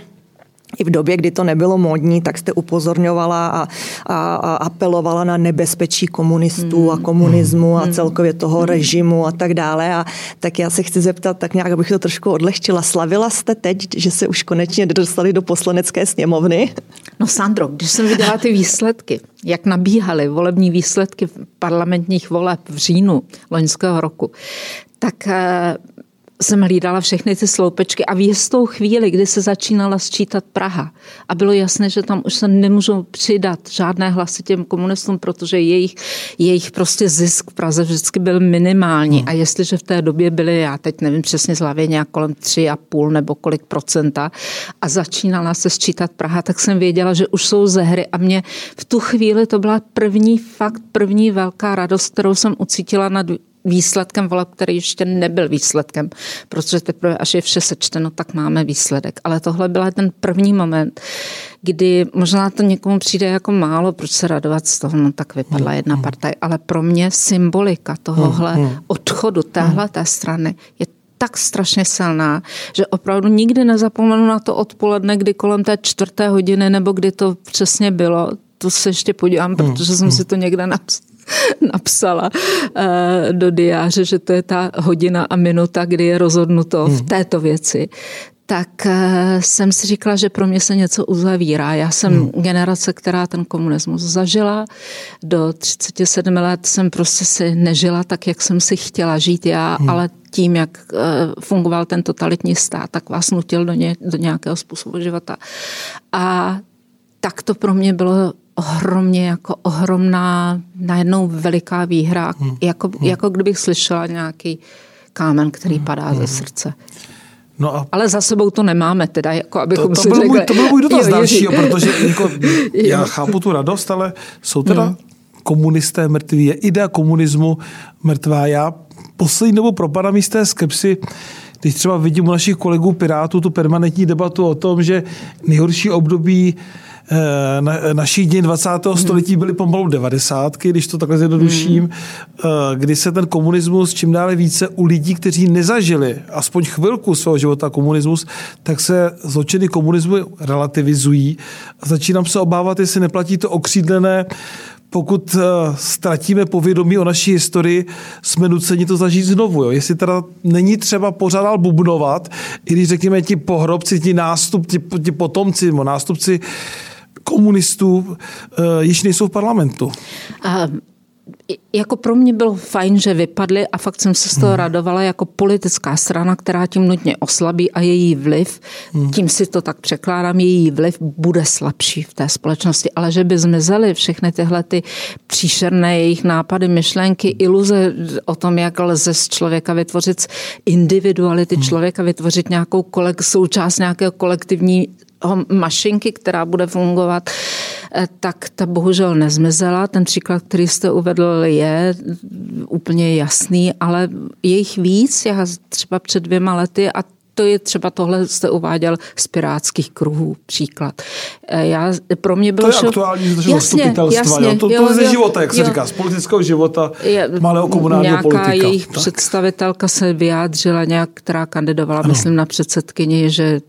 i v době, kdy to nebylo módní, tak jste upozorňovala a apelovala na nebezpečí komunistů a komunismu a celkově toho režimu a tak dále. A tak já se chci zeptat, tak nějak abych to trošku odlehčila. Slavila jste teď, že se už konečně dostali do Poslanecké sněmovny? No, Sandro, když jsem viděla ty výsledky, jak nabíhaly volební výsledky parlamentních voleb v říjnu loňského roku, tak jsem hlídala všechny ty sloupečky a v jistou chvíli, kdy se začínala sčítat Praha a bylo jasné, že tam už se nemůžou přidat žádné hlasy těm komunistům, protože jejich prostě zisk v Praze vždycky byl minimální a jestliže v té době byly, já teď nevím přesně z hlavy, nějak kolem 3,5 nebo kolik procenta a začínala se sčítat Praha, tak jsem věděla, že už jsou ze hry a mě v tu chvíli to byla první velká radost, kterou jsem ucítila nad výsledkem voleb, který ještě nebyl výsledkem, protože teprve až je vše sečteno, tak máme výsledek. Ale tohle byl ten první moment, kdy možná to někomu přijde jako málo, proč se radovat z toho, no tak vypadla jedna partaj, ale pro mě symbolika tohohle odchodu téhle té strany je tak strašně silná, že opravdu nikdy nezapomenu na to odpoledne, kdy kolem té 4. hodiny, nebo kdy to přesně bylo, to se ještě podívám, protože jsem si to někde napsala do diáře, že to je ta hodina a minuta, kdy je rozhodnuto v této věci. Tak jsem si říkala, že pro mě se něco uzavírá. Já jsem generace, která ten komunismus zažila. Do 37 let jsem prostě si nežila tak, jak jsem si chtěla žít já, ale tím, jak fungoval ten totalitní stát, tak vás nutil do nějakého způsobu života. A tak to pro mě bylo ohromně, jako ohromná, najednou veliká výhra, jako kdybych slyšela nějaký kámen, který padá ze srdce. No a ale za sebou to nemáme, teda, jako abychom si řekli. To byl můj dotaz dalšího, protože jako, já chápu tu radost, ale jsou teda komunisté mrtví, je idea komunismu mrtvá. Já poslední dobou propadám z té skepsy, když třeba vidím u našich kolegů Pirátů tu permanentní debatu o tom, že nejhorší období naší dní 20. století byly pomalu 90, když to takhle zjednoduším, kdy se ten komunismus čím dále více u lidí, kteří nezažili aspoň chvilku svého života komunismus, tak se zločiny komunismu relativizují. Začínám se obávat, jestli neplatí to okřídlené, pokud ztratíme povědomí o naší historii, jsme nuceni to zažít znovu. Jo? Jestli teda není třeba pořád bubnovat, i když řekněme ti pohrobci, ti potomci, nástupci komunistů již nejsou v parlamentu. Jako pro mě bylo fajn, že vypadly a fakt jsem se z toho radovala jako politická strana, která tím nutně oslabí a její vliv, tím si to tak překládám, její vliv bude slabší v té společnosti, ale že by zmizely všechny tyhle ty příšerné jejich nápady, myšlenky, iluze o tom, jak lze z člověka vytvořit z individuality člověka, vytvořit nějakou součást nějakého kolektivní mašinky, která bude fungovat, tak ta bohužel nezmizela. Ten příklad, který jste uvedl, je úplně jasný, ale je jich víc. Já třeba před 2 lety, a to je třeba tohle, jste uváděl z pirátských kruhů příklad. Pro mě bylo, to je aktuální z zastupitelstva. To je ze života, jak se říká, z politického života, malého komunálního politika. Nějaká jejich představitelka se vyjádřila, která kandidovala, myslím, na předsedkyni, že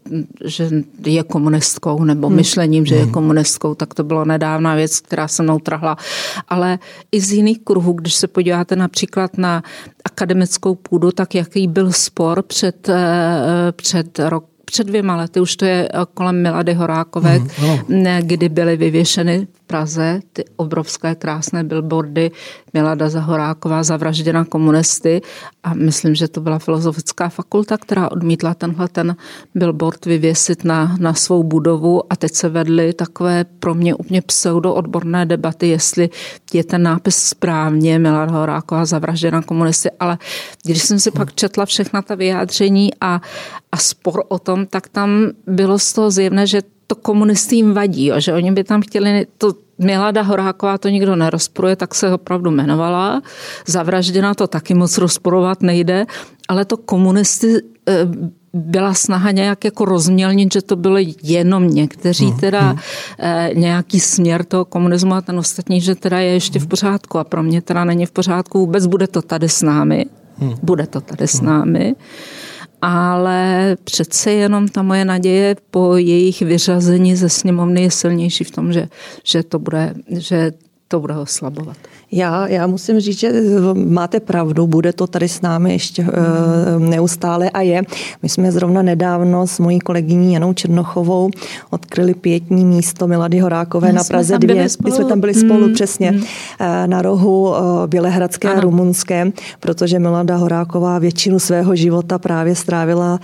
je komunistkou, nebo myšlením, že je komunistkou, tak to bylo nedávná věc, která se mnou trhla. Ale i z jiných kruhů, když se podíváte například na akademickou půdu, tak jaký byl spor před 2 lety, už to je kolem Milady Horákové, kdy byly vyvěšeny v Praze ty obrovské krásné billboardy Milada Horáková zavražděna komunisty, a myslím, že to byla Filozofická fakulta, která odmítla ten billboard vyvěsit na svou budovu, a teď se vedly takové pro mě úplně pseudoodborné debaty, jestli je ten nápis správně Milada Horáková zavražděna komunisty, ale když jsem si pak četla všechna ta vyjádření a spor o tom, tak tam bylo z toho zjevné, že to komunistům vadí, že oni by tam chtěli, to Milada Horáková to nikdo nerozporuje, tak se opravdu jmenovala, zavražděna to taky moc rozporovat nejde, ale to komunisty byla snaha nějak jako rozmělnit, že to bylo jenom někteří teda nějaký směr toho komunismu a ten ostatní, že teda je ještě v pořádku, a pro mě teda není v pořádku vůbec, bude to tady s námi. Ale přece jenom ta moje naděje po jejich vyřazení ze sněmovny je silnější v tom, že to bude oslabovat. Já musím říct, že máte pravdu, bude to tady s námi ještě neustále a je. My jsme zrovna nedávno s mojí kolegyní Janou Černochovou odkryli pietní místo Milady Horákové na Praze 2. My jsme tam byli spolu, přesně, na rohu Bělehradské a Rumunské, protože Milada Horáková většinu svého života právě strávila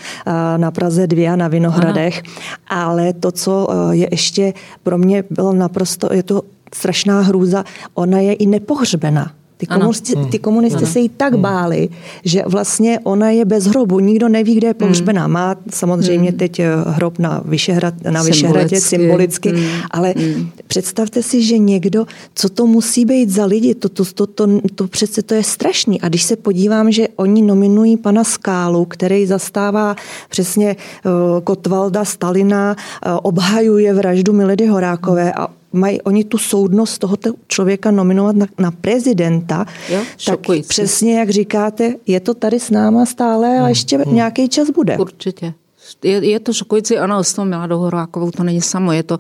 na Praze 2 na Vinohradech. Ano. Ale to, co je ještě pro mě bylo naprosto, je to strašná hrůza, ona je i nepohřbena. Ty komunisti se jí tak báli, že vlastně ona je bez hrobu. Nikdo neví, kde je pohřbená. Má samozřejmě teď hrob na Vyšehradě symbolicky, ale představte si, že někdo, co to musí být za lidi, to přece to je strašný. A když se podívám, že oni nominují pana Skálu, který zastává přesně Gottwalda Stalina, obhajuje vraždu Milady Horákové a mají oni tu soudnost tohoto člověka nominovat na prezidenta, jo, tak přesně jak říkáte, je to tady s náma stále a ještě nějaký čas bude. Určitě. Je to šokující, ano, s tou Miladou Horákovou to není samo, je to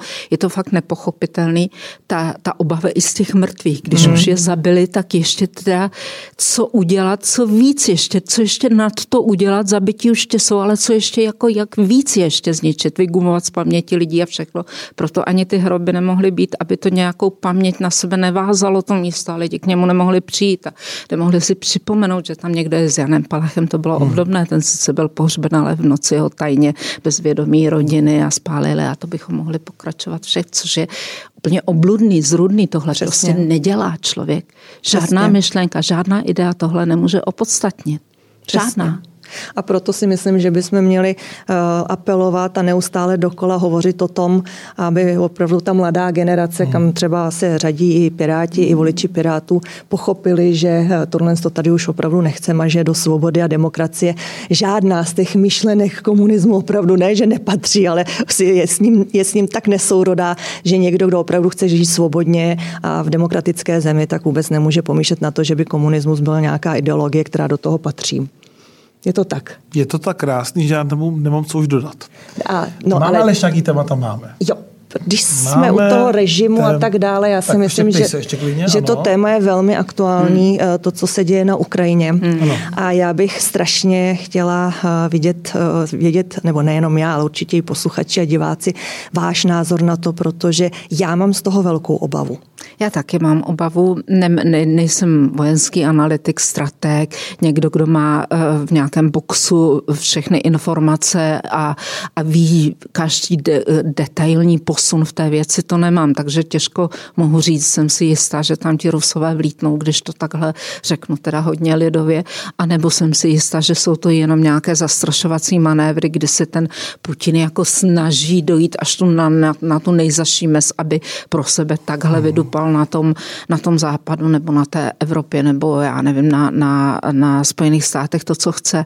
fakt nepochopitelný, ta obava i z těch mrtvých, když už je zabili, tak ještě teda co udělat, co víc ještě, co ještě nad to udělat, zabití už ještě jsou, ale co ještě, jako jak víc ještě zničit, vygumovat z paměti lidí a všechno, proto ani ty hroby nemohly být, aby to nějakou paměť na sebe nevázalo to místo a lidi k němu nemohli přijít a nemohli si připomenout, že tam někde s Janem Palachem to bylo obdobné, ten sice byl pohřben, ale v noci ho tajně bez vědomí rodiny a spálili a to bychom mohli pokračovat všech, což je úplně obludný, zrudný, tohle prostě nedělá člověk. Žádná myšlenka, žádná idea tohle nemůže opodstatnit. Žádná. A proto si myslím, že bychom měli apelovat a neustále dokola hovořit o tom, aby opravdu ta mladá generace, kam třeba se řadí i Piráti, i voliči Pirátů, pochopili, že tohle to tady už opravdu nechceme, že do svobody a demokracie žádná z těch myšlenek komunismu opravdu ne, že nepatří, ale je s ním tak nesourodá, že někdo, kdo opravdu chce žít svobodně a v demokratické zemi, tak vůbec nemůže pomýšlet na to, že by komunismus byla nějaká ideologie, která do toho patří. Je to tak. Je to tak krásný, že já nemám co už dodat. Ale nějaký témata máme. Jo, když jsme u toho režimu a tak dále, já si myslím, že to téma je velmi aktuální, to, co se děje na Ukrajině. A já bych strašně chtěla vědět, nebo nejenom já, ale určitě i posluchači a diváci, váš názor na to, protože já mám z toho velkou obavu. Já taky mám obavu, nejsem vojenský analytik, stratég, někdo, kdo má v nějakém boxu všechny informace a ví každý detailní posun v té věci, to nemám, takže těžko mohu říct, jsem si jistá, že tam ti Rusové vlítnou, když to takhle řeknu teda hodně lidově, anebo jsem si jistá, že jsou to jenom nějaké zastrašovací manévry, kdy se ten Putin jako snaží dojít až tu na tu nejzaší mes, aby pro sebe takhle vydupal na tom západu nebo na té Evropě nebo já nevím, na Spojených státech to, co chce.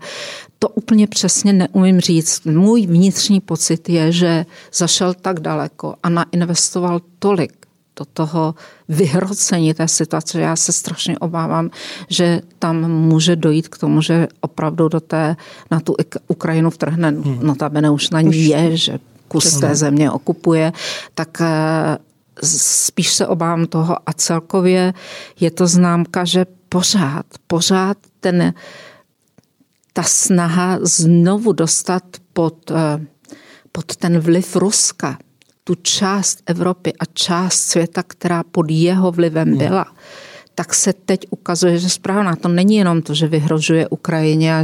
To úplně přesně neumím říct. Můj vnitřní pocit je, že zašel tak daleko a nainvestoval tolik do toho vyhrocení té situace. Já se strašně obávám, že tam může dojít k tomu, že opravdu na tu Ukrajinu vtrhne, notabene už na ní je, že kus té země okupuje, tak spíš se obávám toho a celkově je to známka, že pořád ta snaha znovu dostat pod ten vliv Ruska tu část Evropy a část světa, která pod jeho vlivem byla, tak se teď ukazuje, že správná. To není jenom to, že vyhrožuje Ukrajině a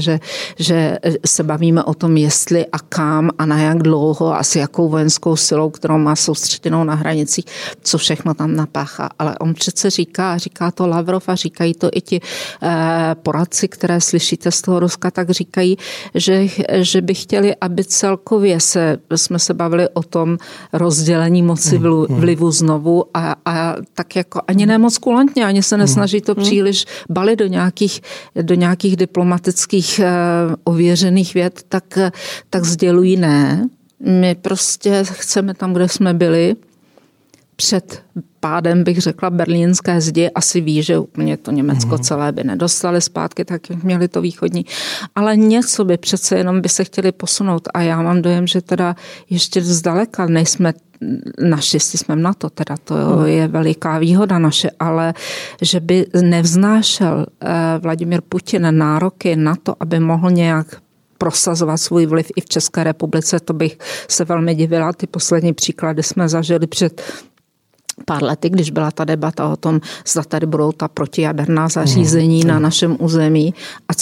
že se bavíme o tom, jestli a kam a na jak dlouho a s jakou vojenskou silou, kterou má soustředěnou na hranicích, co všechno tam napáchá. Ale on přece říká to Lavrov a říkají to i ti poradci, které slyšíte z toho Ruska, tak říkají, že by chtěli, aby celkově jsme se bavili o tom rozdělení moci vlivu znovu a tak jako ani nemoc kulantně, ani se nesnaží to příliš balit do nějakých diplomatických ověřených věd, tak sdělují ne. My prostě chceme tam, kde jsme byli. Před pádem, bych řekla, berlínské zdi asi ví, že úplně to Německo celé by nedostali zpátky, tak měli to východní. Ale něco by přece jenom by se chtěli posunout a já mám dojem, že teda ještě zdaleka nejsme, naštěstí jsme na to, teda to je veliká výhoda naše, ale že by nevznášel Vladimír Putin nároky na to, aby mohl nějak prosazovat svůj vliv i v České republice, to bych se velmi divila. Ty poslední příklady jsme zažili před pár lety, když byla ta debata o tom, zda tady budou ta protijaderná zařízení na našem území a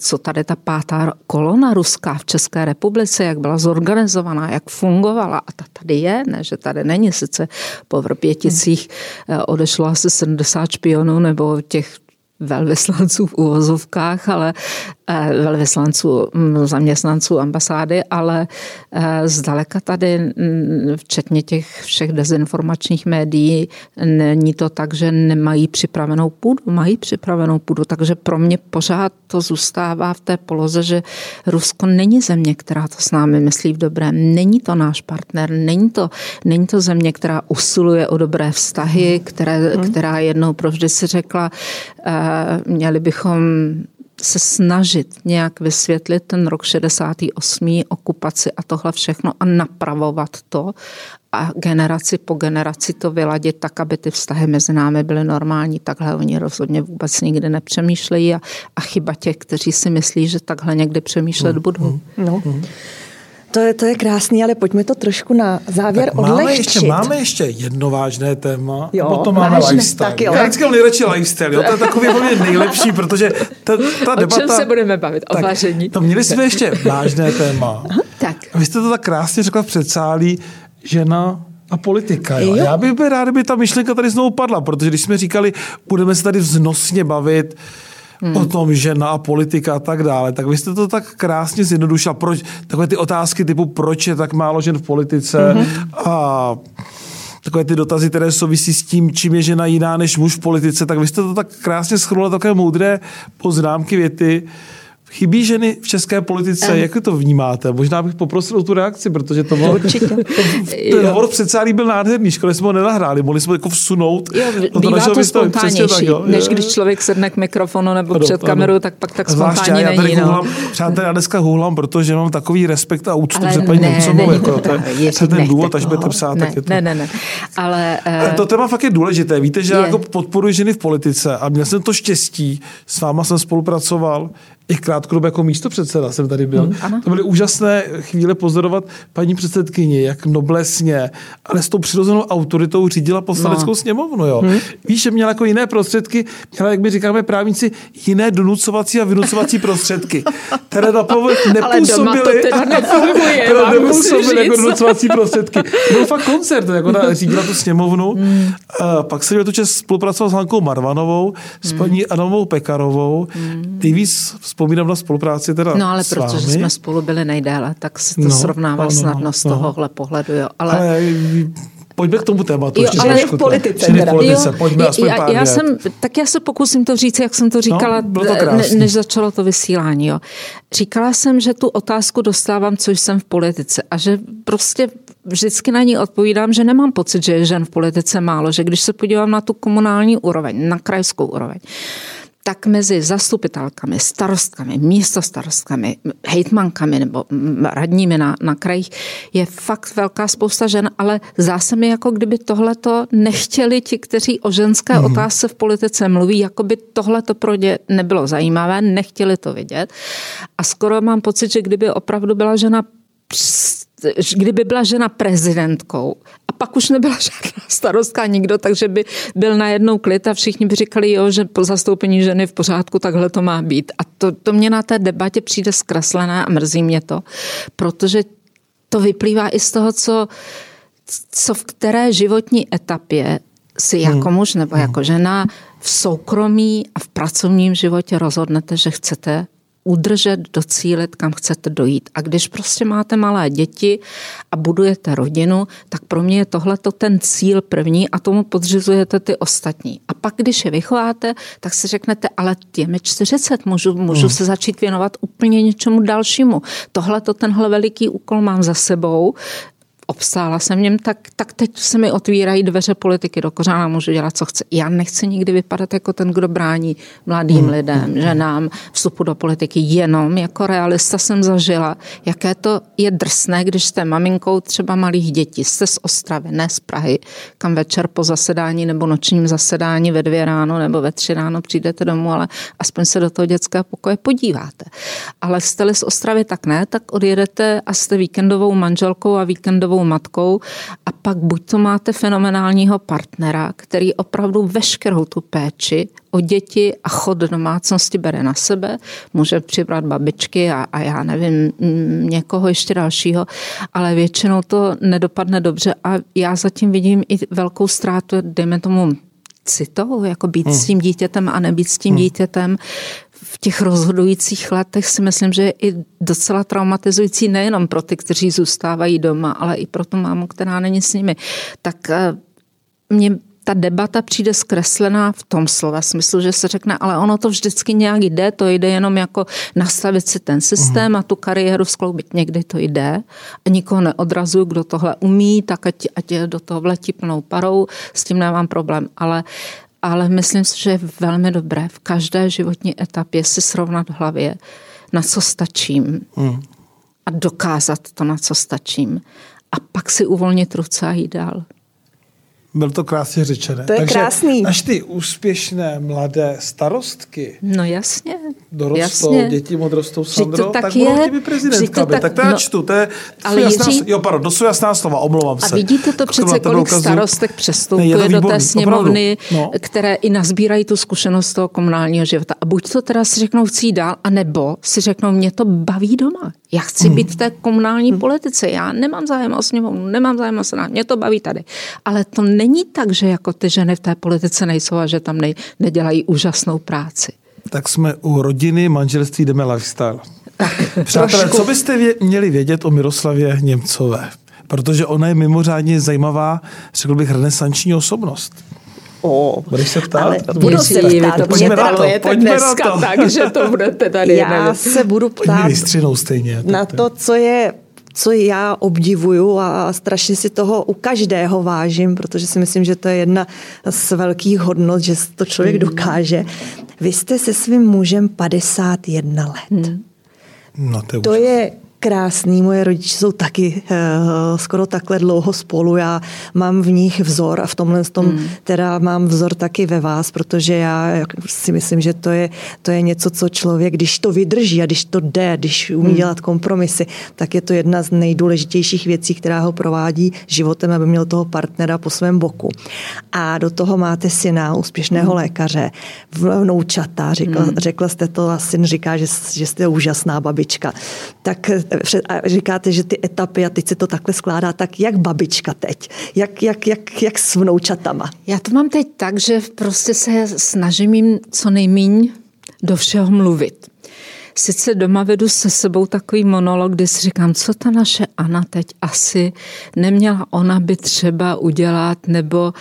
co tady ta pátá kolona ruská v České republice, jak byla zorganizovaná, jak fungovala a ta tady je, ne, že tady není, sice po Vrběticích odešlo asi 70 špionů nebo těch velvyslanců v uvozovkách, ale velvyslanců, zaměstnanců ambasády, ale zdaleka tady, včetně těch všech dezinformačních médií, není to tak, že nemají připravenou půdu, mají připravenou půdu, takže pro mě pořád to zůstává v té poloze, že Rusko není země, která to s námi myslí v dobrém, není to náš partner, není to země, která usiluje o dobré vztahy, která jednou provždy si řekla, měli bychom se snažit nějak vysvětlit ten rok 68. okupaci a tohle všechno a napravovat to a generaci po generaci to vyladit tak, aby ty vztahy mezi námi byly normální. Takhle oni rozhodně vůbec nikdy nepřemýšlejí a chyba těch, kteří si myslí, že takhle někdy přemýšlet budou. To je krásný, ale pojďme to trošku na závěr odlehčit. Máme ještě jedno vážné téma, jo, potom máme lifestyle. Tak jo. Já vždycky nejradši lifestyle, jo, to je takový nejlepší, protože ta debata... O čem se budeme bavit? O vaření. To měli jsme ještě vážné téma. Tak. A vy jste to tak krásně řekla v předsálí, žena a politika. Jo. Já bych byl rád, kdyby ta myšlenka tady znovu padla, protože když jsme říkali, budeme se tady vznosně bavit o tom, žena a politika a tak dále. Tak vy jste to tak krásně zjednodušila. Proč, takové ty otázky typu, proč je tak málo žen v politice a takové ty dotazy, které souvisí s tím, čím je žena jiná než muž v politice, tak vy jste to tak krásně shrnula, takové moudré poznámky, věty. Chybí ženy v české politice? Jak to vnímáte? Možná bych poprosil o tu reakci, protože to bylo... Určitě. Ten hovor předsálí byl nádherný, škoda, jsme ho nenahráli, mohli jsme jako vsunout. Jo, bývá to spontánnější, než když člověk sedne k mikrofonu nebo před kamerou, tak pak tak spontánně není. Přátelé, já dneska hůlám, protože mám takový respekt a úctu před paní Němcovou. To je ten důvod, až budete psát, tak je to... Ne. Ale to téma fakt je důležité. Víte, že já jako podporuji ženy v politice a měl jsem to štěstí, s váma jsem spolupracoval. I krátkodobě jako místopředseda jsem tady byl. To byly úžasné chvíle pozorovat paní předsedkyni, jak noblesně, ale s tou přirozenou autoritou řídila Poslaneckou sněmovnu. Jo. Víš, že měla jako jiné prostředky, měla, jak my říkáme právníci, jiné donucovací a vynucovací prostředky, které na povrch nepůsobily. Teda nepůsobily jako donucovací prostředky. Byl fakt koncert, jak ona řídila tu sněmovnu. Pak jsem měl tu čest spolupracovat s Hankou Marvanovou, s paní Adamovou Pekarovou. Ty víc vzpomínám na spolupráci teda s vámi. No ale protože jsme spolu byli nejdéle, tak se to srovnává snadno z tohohle pohledu. Jo. Ale pojďme k tomu tématu. Jo, ještě ale v politice. Pojďme aspoň pár vět. Tak já se pokusím to říct, jak jsem to říkala, než začalo to vysílání. Jo. Říkala jsem, že tu otázku dostávám, co jsem v politice a že prostě vždycky na ní odpovídám, že nemám pocit, že je žen v politice málo, že když se podívám na tu komunální úroveň, na krajskou úroveň, tak mezi zastupitelkami, starostkami, místostarostkami, hejtmankami nebo radními na krajích je fakt velká spousta žen, ale zdá se mi, jako kdyby tohleto nechtěli ti, kteří o ženské otázce v politice mluví, jako by tohleto pro ně nebylo zajímavé, nechtěli to vidět. A skoro mám pocit, že kdyby byla žena prezidentkou a pak už nebyla žádná starostka nikdo, takže by byl najednou klid a všichni by říkali, jo, že po zastoupení ženy v pořádku, takhle to má být. A to mě na té debatě přijde zkreslené a mrzí mě to, protože to vyplývá i z toho, co v které životní etapě si jako muž nebo jako žena v soukromí a v pracovním životě rozhodnete, že chcete udržet, docílit, kam chcete dojít. A když prostě máte malé děti a budujete rodinu, tak pro mě je tohleto ten cíl první a tomu podřizujete ty ostatní. A pak, když je vychováte, tak si řeknete, ale je mi 40, můžu se začít věnovat úplně něčemu dalšímu. Tohleto, tenhle veliký úkol mám za sebou, obstála jsem v něm, tak teď se mi otvírají dveře politiky do kořána, můžu dělat, co chci. Já nechci nikdy vypadat jako ten, kdo brání mladým lidem, ženám vstupu do politiky. Jenom jako realista jsem zažila, jaké to je drsné, když jste maminkou třeba malých dětí, jste z Ostravy, ne z Prahy, kam večer po zasedání nebo nočním zasedání ve 2 ráno nebo ve 3 ráno přijdete domů, ale aspoň se do toho dětského pokoje podíváte. Ale jste-li z Ostravy, tak ne, tak odjedete a jste víkendovou manželkou a víkendovou matkou a pak buď to máte fenomenálního partnera, který opravdu veškerou tu péči o děti a chod do domácnosti bere na sebe, může přibrat babičky a já nevím, někoho ještě dalšího, ale většinou to nedopadne dobře a já zatím vidím i velkou ztrátu, dejme tomu, citovou, jako být s tím dítětem a nebýt s tím dítětem. V těch rozhodujících letech si myslím, že je i docela traumatizující nejenom pro ty, kteří zůstávají doma, ale i pro tu mámu, která není s nimi. Tak mě ta debata přijde zkreslená v tom slova smyslu, že se řekne, ale ono to vždycky nějak jde, to jde jenom jako nastavit si ten systém a tu kariéru skloubit. Někdy to jde a nikoho neodrazuju, kdo tohle umí, tak ať do toho vletí plnou parou, s tím nemám problém, ale myslím si, že je velmi dobré v každé životní etapě si srovnat v hlavě, na co stačím a dokázat to, na co stačím a pak si uvolnit ruce a jít dál. Bylo to krásně řečené. To je takže krásný. Až ty úspěšné mladé starostky. No jasně. Dorostou, jasně. Děti odrostou, Sandro, tak budou chtějí prezidentka. Tak to já čtu. Dosu jasná slova, omlouvám se. A vidíte to přece, kolik starostek přestupuje do té sněmovny, které i nazbírají tu zkušenost toho komunálního života. A buď to teda si řeknou, chci dál, anebo si řeknou, mě to baví doma. Já chci být v té komunální politice. Já nemám zájem o sněmovnu, nemám zájem o senát. Mě to baví tady. Ale to není tak, že jako ty ženy v té politice nejsou a že tam nedělají úžasnou práci. Tak jsme u rodiny, manželství, jdeme lifestyle. Tak, přátelé, trošku. Co byste měli vědět o Miroslavě Němcové? Protože ona je mimořádně zajímavá, řekl bych, renesanční osobnost. Budeš se ptát? Budu se ptát. Pojďme na to. Takže to budete tady. Já se budu ptát stejně, na to, co já obdivuju a strašně si toho u každého vážím, protože si myslím, že to je jedna z velkých hodnot, že to člověk dokáže. Vy jste se svým mužem 51 let. No, to je krásný, moje rodiče jsou taky skoro takhle dlouho spolu, já mám v nich vzor a v tomhle teda mám vzor taky ve vás, protože já si myslím, že to je něco, co člověk, když to vydrží a když to jde, když umí dělat kompromisy, tak je to jedna z nejdůležitějších věcí, která ho provádí životem, aby měl toho partnera po svém boku. A do toho máte syna, úspěšného lékaře, vnoučata, řekla jste to a syn říká, že jste úžasná babička. Tak a říkáte, že ty etapy a teď se to takhle skládá, tak jak babička teď? Jak s vnoučatama? Já to mám teď tak, že prostě se snažím jim co nejmíň do všeho mluvit. Sice doma vedu se sebou takový monolog, kdy si říkám, co ta naše Anna teď asi neměla ona by třeba udělat, nebo,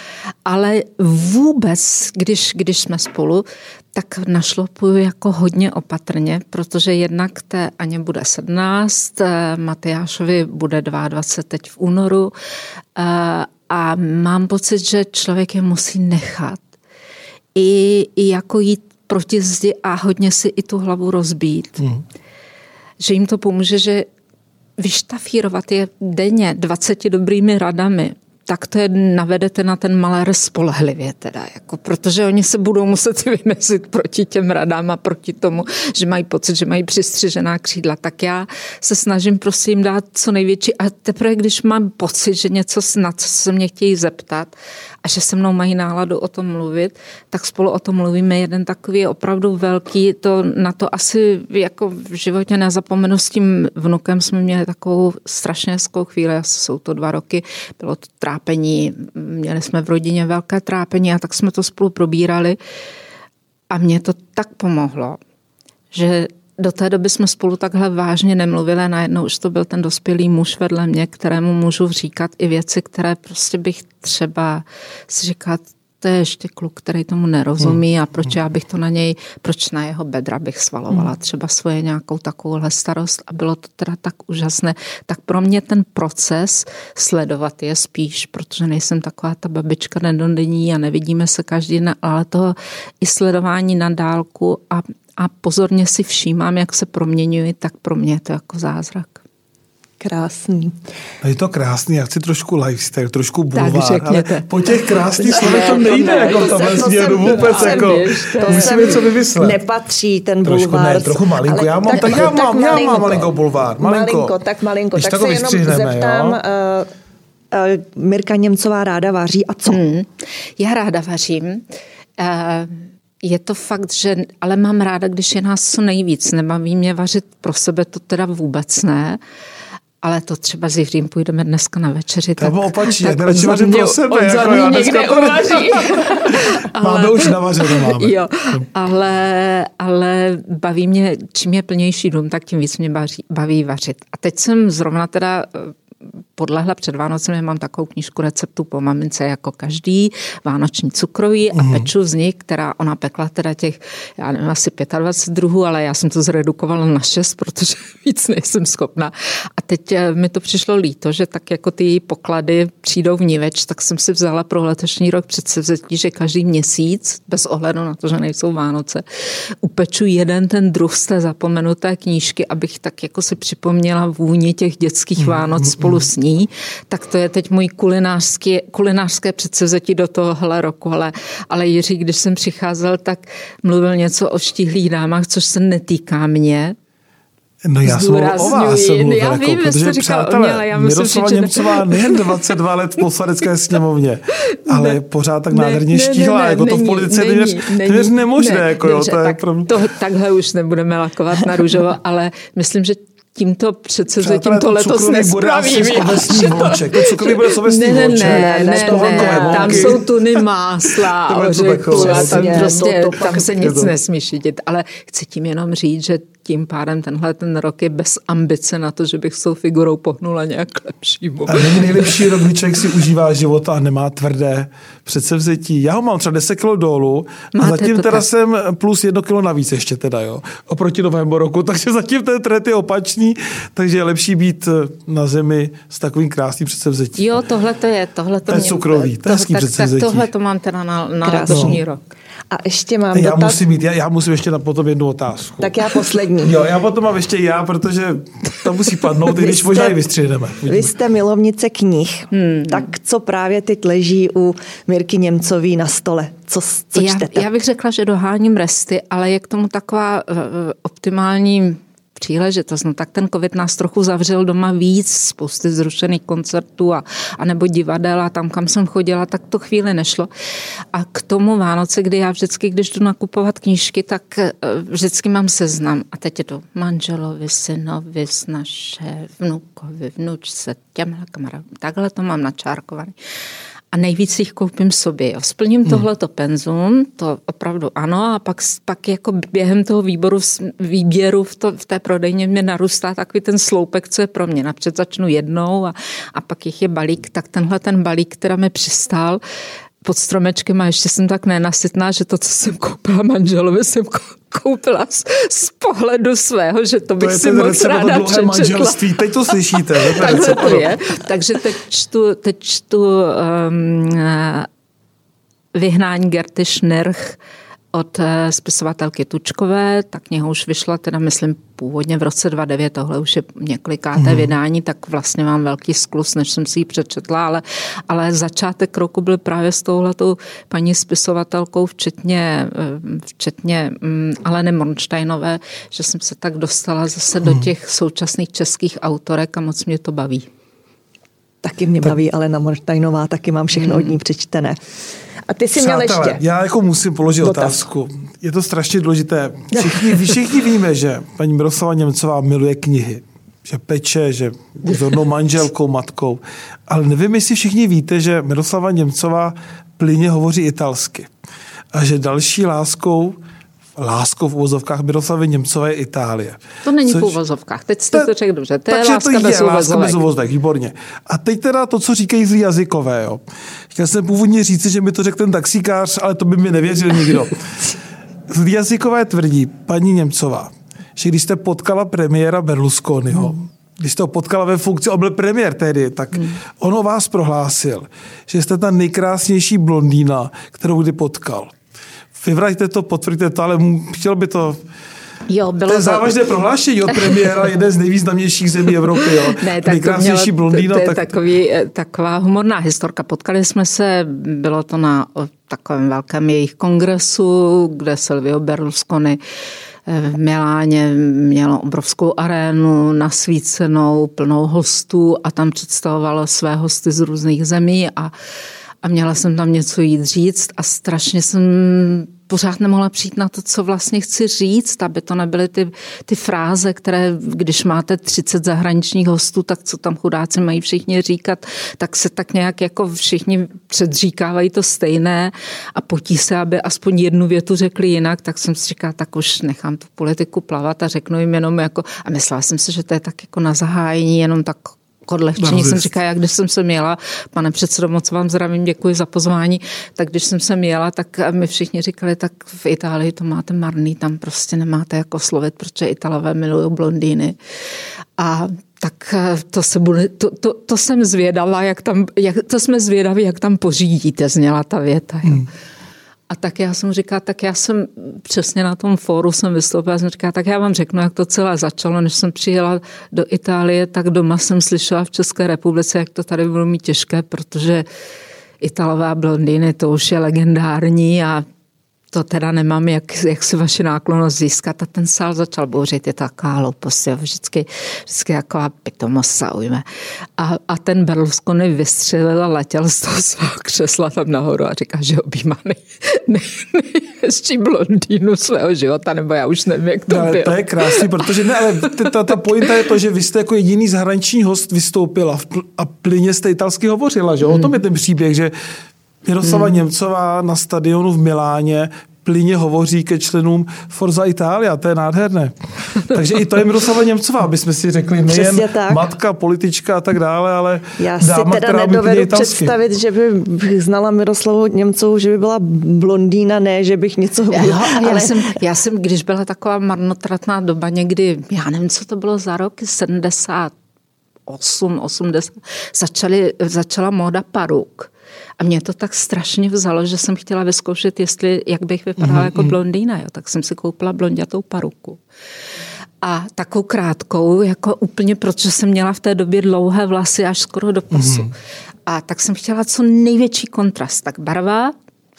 ale vůbec, když jsme spolu, tak našlopuju jako hodně opatrně, protože jednak té Aně bude 17, Matyášovi bude 22 teď v únoru a mám pocit, že člověk je musí nechat. I jako jít proti zdi a hodně si i tu hlavu rozbít. Že jim to pomůže, že vyštafírovat je denně 20 dobrými radami, tak to je navedete na ten malér spolehlivě teda, jako, protože oni se budou muset vymezit proti těm radám a proti tomu, že mají pocit, že mají přistřižená křídla. Tak já se snažím prosím dát co největší a teprve, když mám pocit, že něco snad, co se mě chtějí zeptat a že se mnou mají náladu o tom mluvit, tak spolu o tom mluvíme. Jeden takový je opravdu velký, to na to asi jako v životě nezapomenu, s tím vnukem jsme měli takovou strašně hezkou chvíli, asi jsou to 2 roky, bylo to trápení, měli jsme v rodině velké trápení a tak jsme to spolu probírali a mě to tak pomohlo, že do té doby jsme spolu takhle vážně nemluvili, najednou už to byl ten dospělý muž vedle mě, kterému můžu říkat i věci, které prostě bych třeba si říkat, to je ještě kluk, který tomu nerozumí a proč já bych to na něj, proč na jeho bedra bych svalovala třeba svoje nějakou takovouhle starost a bylo to teda tak úžasné. Tak pro mě ten proces sledovat je spíš, protože nejsem taková ta babička denní a nevidíme se každý den, ale toho i sledování na dálku a pozorně si všímám, jak se proměňuji, tak pro mě je to jako zázrak. Krásný. No je to krásný, já chci trošku lifestyle, trošku bulvár, ale po těch krásných slovech to nejde, jako v tomhle směru vůbec, jako musíme něco vymyslet. Nepatří ten bulvár. Trochu malinko, já mám malinko bulvár. Malinko. Tak se jenom zeptám, Mirka Němcová ráda vaří a co? Já ráda vařím. Je to fakt, že ale mám ráda, když je nás co nejvíc. Nebaví mě vařit pro sebe, to teda vůbec ne. Ale to třeba s Jiřím půjdeme dneska na večeři. Nebo opačně, radši vařím pro sebe. On za mě někde uvaří. Máme už navařeno, máme. Jo, ale baví mě, čím je plnější dům, tak tím víc mě baví vařit. A teď jsem zrovna teda podlehla před Vánocem, mám takovou knížku receptů po mamince jako každý, vánoční cukroví a peču z nich, která ona pekla teda těch, já nevím, asi 25 druhů, ale já jsem to zredukovala na 6, protože víc nejsem schopna. A teď mi to přišlo líto, že tak jako ty poklady přijdou vniveč, tak jsem si vzala pro letošní rok předsevzetí, že každý měsíc, bez ohledu na to, že nejsou Vánoce, upeču jeden ten druh z té zapomenuté knížky, abych tak jako si připomněla vůni těch dětských Vánoc spolu s ní, tak to je teď můj kulinářské předsevzetí do tohohle roku. Ale Jiří, když jsem přicházel, tak mluvil něco o štíhlých dámách, což se netýká mě. No já jsem mluvil o vás, protože přátelé, Miroslava Němcová nejen 22 let v poslanecké sněmovně, ale ne, pořád tak nádherně štíhlá, jako to v politice téměř nemožné. Takhle už nebudeme lakovat na růžovo, ale myslím, že tímto předsevzetím to letos nespravím. Cukrový bude sobecný volček. Ne, tam jsou tuny másla, ořeku a tam se nic nesmí šidit. Ale chci tím jenom říct, že tím pádem tenhle ten rok je bez ambice na to, že bych s tou figurou pohnula nějak lepšímu. A není nejlepší rok, kdy člověk si užívá života a nemá tvrdé předsevzetí. Já ho mám třeba 10 kilo dolů a zatím teda tak. Jsem plus 1 kilo navíc ještě teda, jo, oproti novému roku, takže zatím ten trend je opačný, takže je lepší být na zemi s takovým krásným předsevzetím. Jo, tohle to je cukrový, to je hezký předsevzetí. Tak tohle to mám teda na letošní rok. A ještě mám dotaz. Já musím ještě na potom jednu otázku. Tak já poslední. Jo, já potom mám ještě protože to musí padnout, i když možná ji vystřihneme. Vy jste milovnice knih. Tak co právě teď leží u Mirky Němcový na stole? Co čtete? Já bych řekla, že doháním resty, ale je k tomu taková optimální příležitost. No tak ten covid nás trochu zavřel doma víc, spousty zrušených koncertů a nebo divadel a tam, kam jsem chodila, tak to chvíli nešlo. A k tomu Vánoce, kdy já vždycky, když jdu nakupovat knížky, tak vždycky mám seznam. A teď jdu manželovi, synovi, snaše, vnukovi, vnučce, těmhle kamarádům. Takhle to mám načárkovaný. A nejvíc jich koupím sobě. Jo. Splním tohleto penzum, to opravdu ano, a pak jako během toho výběru v té prodejně mě narůstá takový ten sloupek, co je pro mě. Napřed začnu jednou a pak jich je balík. Tak tenhle ten balík, který mi přistál pod stromečkem a ještě jsem tak nenasytná, že to, co jsem koupila manželovi, jsem koupila z pohledu svého, že to bych si moc ráda přečetla. Teď to slyšíte. Takhle to je. Takže teď čtu Vyhnání Gerty Schnirch od spisovatelky Tučkové. Ta kniha už vyšla, teda myslím původně v roce 2009, tohle už je několikáté vydání, tak vlastně mám velký sklus, než jsem si ji přečetla, ale začátek roku byl právě s touhletou paní spisovatelkou, včetně Aleny Mornštajnové, že jsem se tak dostala zase do těch současných českých autorek a moc mě to baví. Taky mě baví Alena Mornštajnová, taky mám všechno od ní přečtené. A ty si měl ještě. Já jako musím položit otázku. Je to strašně důležité. Všichni víme, že paní Miroslava Němcová miluje knihy. Že peče, že je vzornou manželkou, matkou. Ale nevím, jestli všichni víte, že Miroslava Němcová plynně hovoří italsky. A že další láskou v uvozovkách Miroslavy Němcové Itálie. To není v uvozovkách, teď jste to řekl dobře. To je láska bez uvozovek, výborně. A teď teda to, co říkají zlí jazykové. Jo. Chtěl jsem původně říci, že mi to řekl ten taxikář, ale to by mi nevěřil nikdo. Zlí jazykové tvrdí, paní Němcová, že když jste potkala premiéra Berlusconiho, když jste ho potkala ve funkci, on byl premiér tedy, tak on o vás prohlásil, že jste ta nejkrásnější blondýna, kterou kdy potkal. Vyvraťte to, potvrďte to, ale chtěl by to... Jo, bylo to je závažné prohlášení od premiéra jedné z nejvýznamnějších zemí Evropy. Jo. Ne, tak nejkrásnější blondýna. To je taková humorná historka. Potkali jsme se, bylo to na takovém velkém jejich kongresu, kde Silvio Berlusconi v Miláně mělo obrovskou arénu nasvícenou, plnou hostů a tam představovalo své hosty z různých zemí a měla jsem tam něco jít říct a strašně jsem pořád nemohla přijít na to, co vlastně chci říct, aby to nebyly ty fráze, které, když máte 30 zahraničních hostů, tak co tam chudáci mají všichni říkat, tak se tak nějak jako všichni předříkávají to stejné a potí se, aby aspoň jednu větu řekli jinak, tak jsem si říkala, tak už nechám tu politiku plavat a řeknu jim jenom jako, a myslela jsem si, že to je tak jako na zahájení, jenom tak odlehčení. Jsem říkala, já když jsem sem jela, pane předsedo, moc vám zdravím, děkuji za pozvání, tak když jsem sem jela, tak mi všichni říkali, tak v Itálii to máte marný, tam prostě nemáte jako slovit, protože Italové milují blondýny. A tak to jsem zvědala, to jsme zvědaví, jak tam pořídíte, zněla ta věta. Jo. A tak já jsem říkala, tak já jsem přesně na tom fóru jsem vystoupila, jsem říkala, tak já vám řeknu, jak to celé začalo, než jsem přijela do Itálie, tak doma jsem slyšela v České republice, jak to tady bylo mít těžké, protože Italové blondýny, to už je legendární a to teda nemám, jak si vaši náklonost získat. A ten sál začal bouřit, je taková hloupost, vždycky taková pitomost zaujme. A ten Berlusconi vystřelil a letěl z toho svého křesla tam nahoru a říká, že objímá nejhezčí blondýnu svého života, nebo já už nevím, jak to bylo. To je krásný, protože ne, ale ta pointa je to, že vy jste jako jediný zahraniční host vystoupila a plyně jste italsky hovořila, že? O tom je ten příběh, že Miroslava Němcová na stadionu v Miláně plyně hovoří ke členům Forza Itália, to je nádherné. Takže i to je Miroslava Němcová, aby jsme si řekli, nejen matka, politička a tak dále, ale já dáma, si teda nedovedu představit, že bych znala Miroslavu Němcovou, že by byla blondýna, ne, že bych něco byla. Já jsem, když byla taková marnotratná doba někdy, já nevím, co to bylo za roky, 80, začala móda paruk. A mě to tak strašně vzalo, že jsem chtěla vyzkoušet, jak bych vypadala jako blondýna. Jo. Tak jsem si koupila blondětou paruku. A takovou krátkou, jako úplně, protože jsem měla v té době dlouhé vlasy až skoro do pasu. A tak jsem chtěla co největší kontrast. Tak barva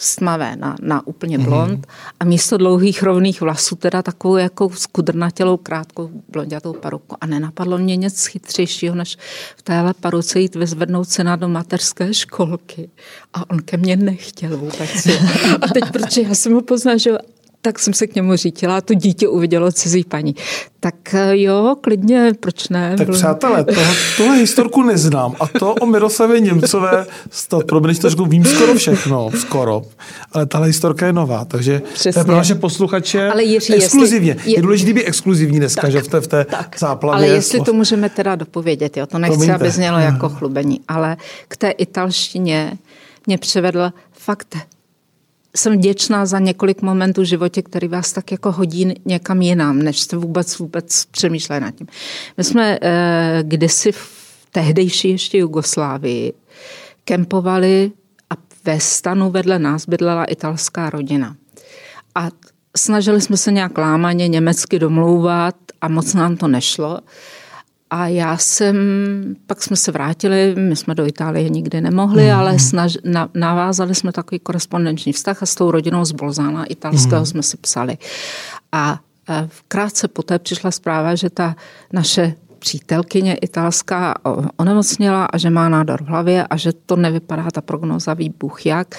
stmavé na úplně blond a místo dlouhých rovných vlasů teda takovou jako skudrnatělou krátkou blondětou paruku. A nenapadlo mě nic chytřejšího, než v téhle paruce jít vyzvednout syna do mateřské školky. A on ke mně nechtěl vůbec. A teď, protože já jsem ho poznažila, tak jsem se k němu řítila a to dítě uvidělo cizí paní. Tak jo, klidně, proč ne? Tak přátelé, tuhle historku neznám a to o Miroslavě Němcové pro mě historiku vím skoro všechno, ale tahle historka je nová, takže přesně. To je pro naše posluchače exkluzivně. Je důležitý být exkluzivní dneska, tak, že v té záplavě. Ale jestli to můžeme teda dopovědět, jo, to nechci, to aby znělo jako chlubení, ale k té italštině mě přivedl fakt. Jsem vděčná za několik momentů v životě, který vás tak jako hodí někam jinam, než jste vůbec přemýšleli nad tím. My jsme kdysi v tehdejší ještě Jugoslávii kempovali a ve stanu vedle nás bydlela italská rodina. A snažili jsme se nějak lámaně německy domlouvat a moc nám to nešlo. A pak jsme se vrátili, my jsme do Itálie nikdy nemohli, ale navázali jsme takový korespondenční vztah a s tou rodinou z Bolzána italského jsme si psali. A krátce poté přišla zpráva, že ta naše přítelkyně italská onemocněla a že má nádor v hlavě a že to nevypadá ta prognóza výbuch jak.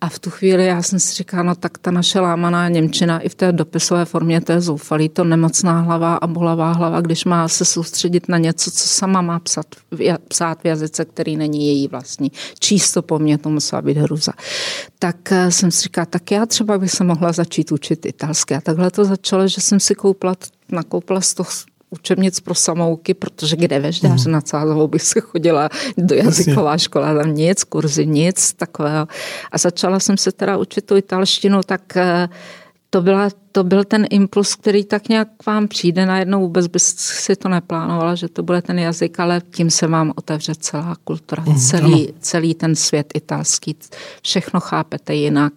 A v tu chvíli já jsem si říkala, no tak ta naše lámaná němčina i v té dopisové formě, to je zoufalý, to nemocná hlava a bolavá hlava, když má se soustředit na něco, co sama má psát v jazyce, který není její vlastní. Čísto po mně to musela být hruza. Tak jsem si říkala, tak já třeba bych se mohla začít učit italsky. A takhle to začalo, že jsem si nakoupila 100 učebnic pro samouky, protože kde ve Žďáře nad Sázovou bych se chodila do jazyková škola, tam nic, kurzy, nic takového. A začala jsem se teda učit tu italštinu, tak to byl ten impuls, který tak nějak k vám přijde najednou, vůbec byste si to neplánovala, že to bude ten jazyk, ale tím se vám otevře celá kultura, celý ten svět italský. Všechno chápete jinak.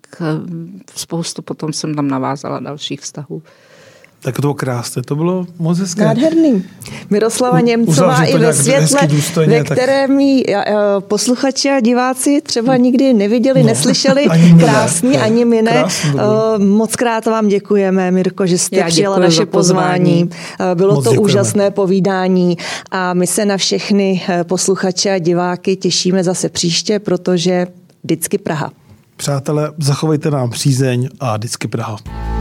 Spoustu potom jsem tam navázala dalších vztahů. Tak to bylo krásné, to bylo moc hezké. Nádherný. Miroslava Němcová i ve světle, ve kterém posluchači a diváci třeba nikdy neviděli, neslyšeli. Krásný, ani my ne. Mockrát vám děkujeme, Mirko, že jste přijala naše pozvání. Bylo moc to děkujeme. Úžasné povídání a my se na všechny posluchače a diváky těšíme zase příště, protože vždycky Praha. Přátelé, zachovejte nám přízeň a Dycky Praha.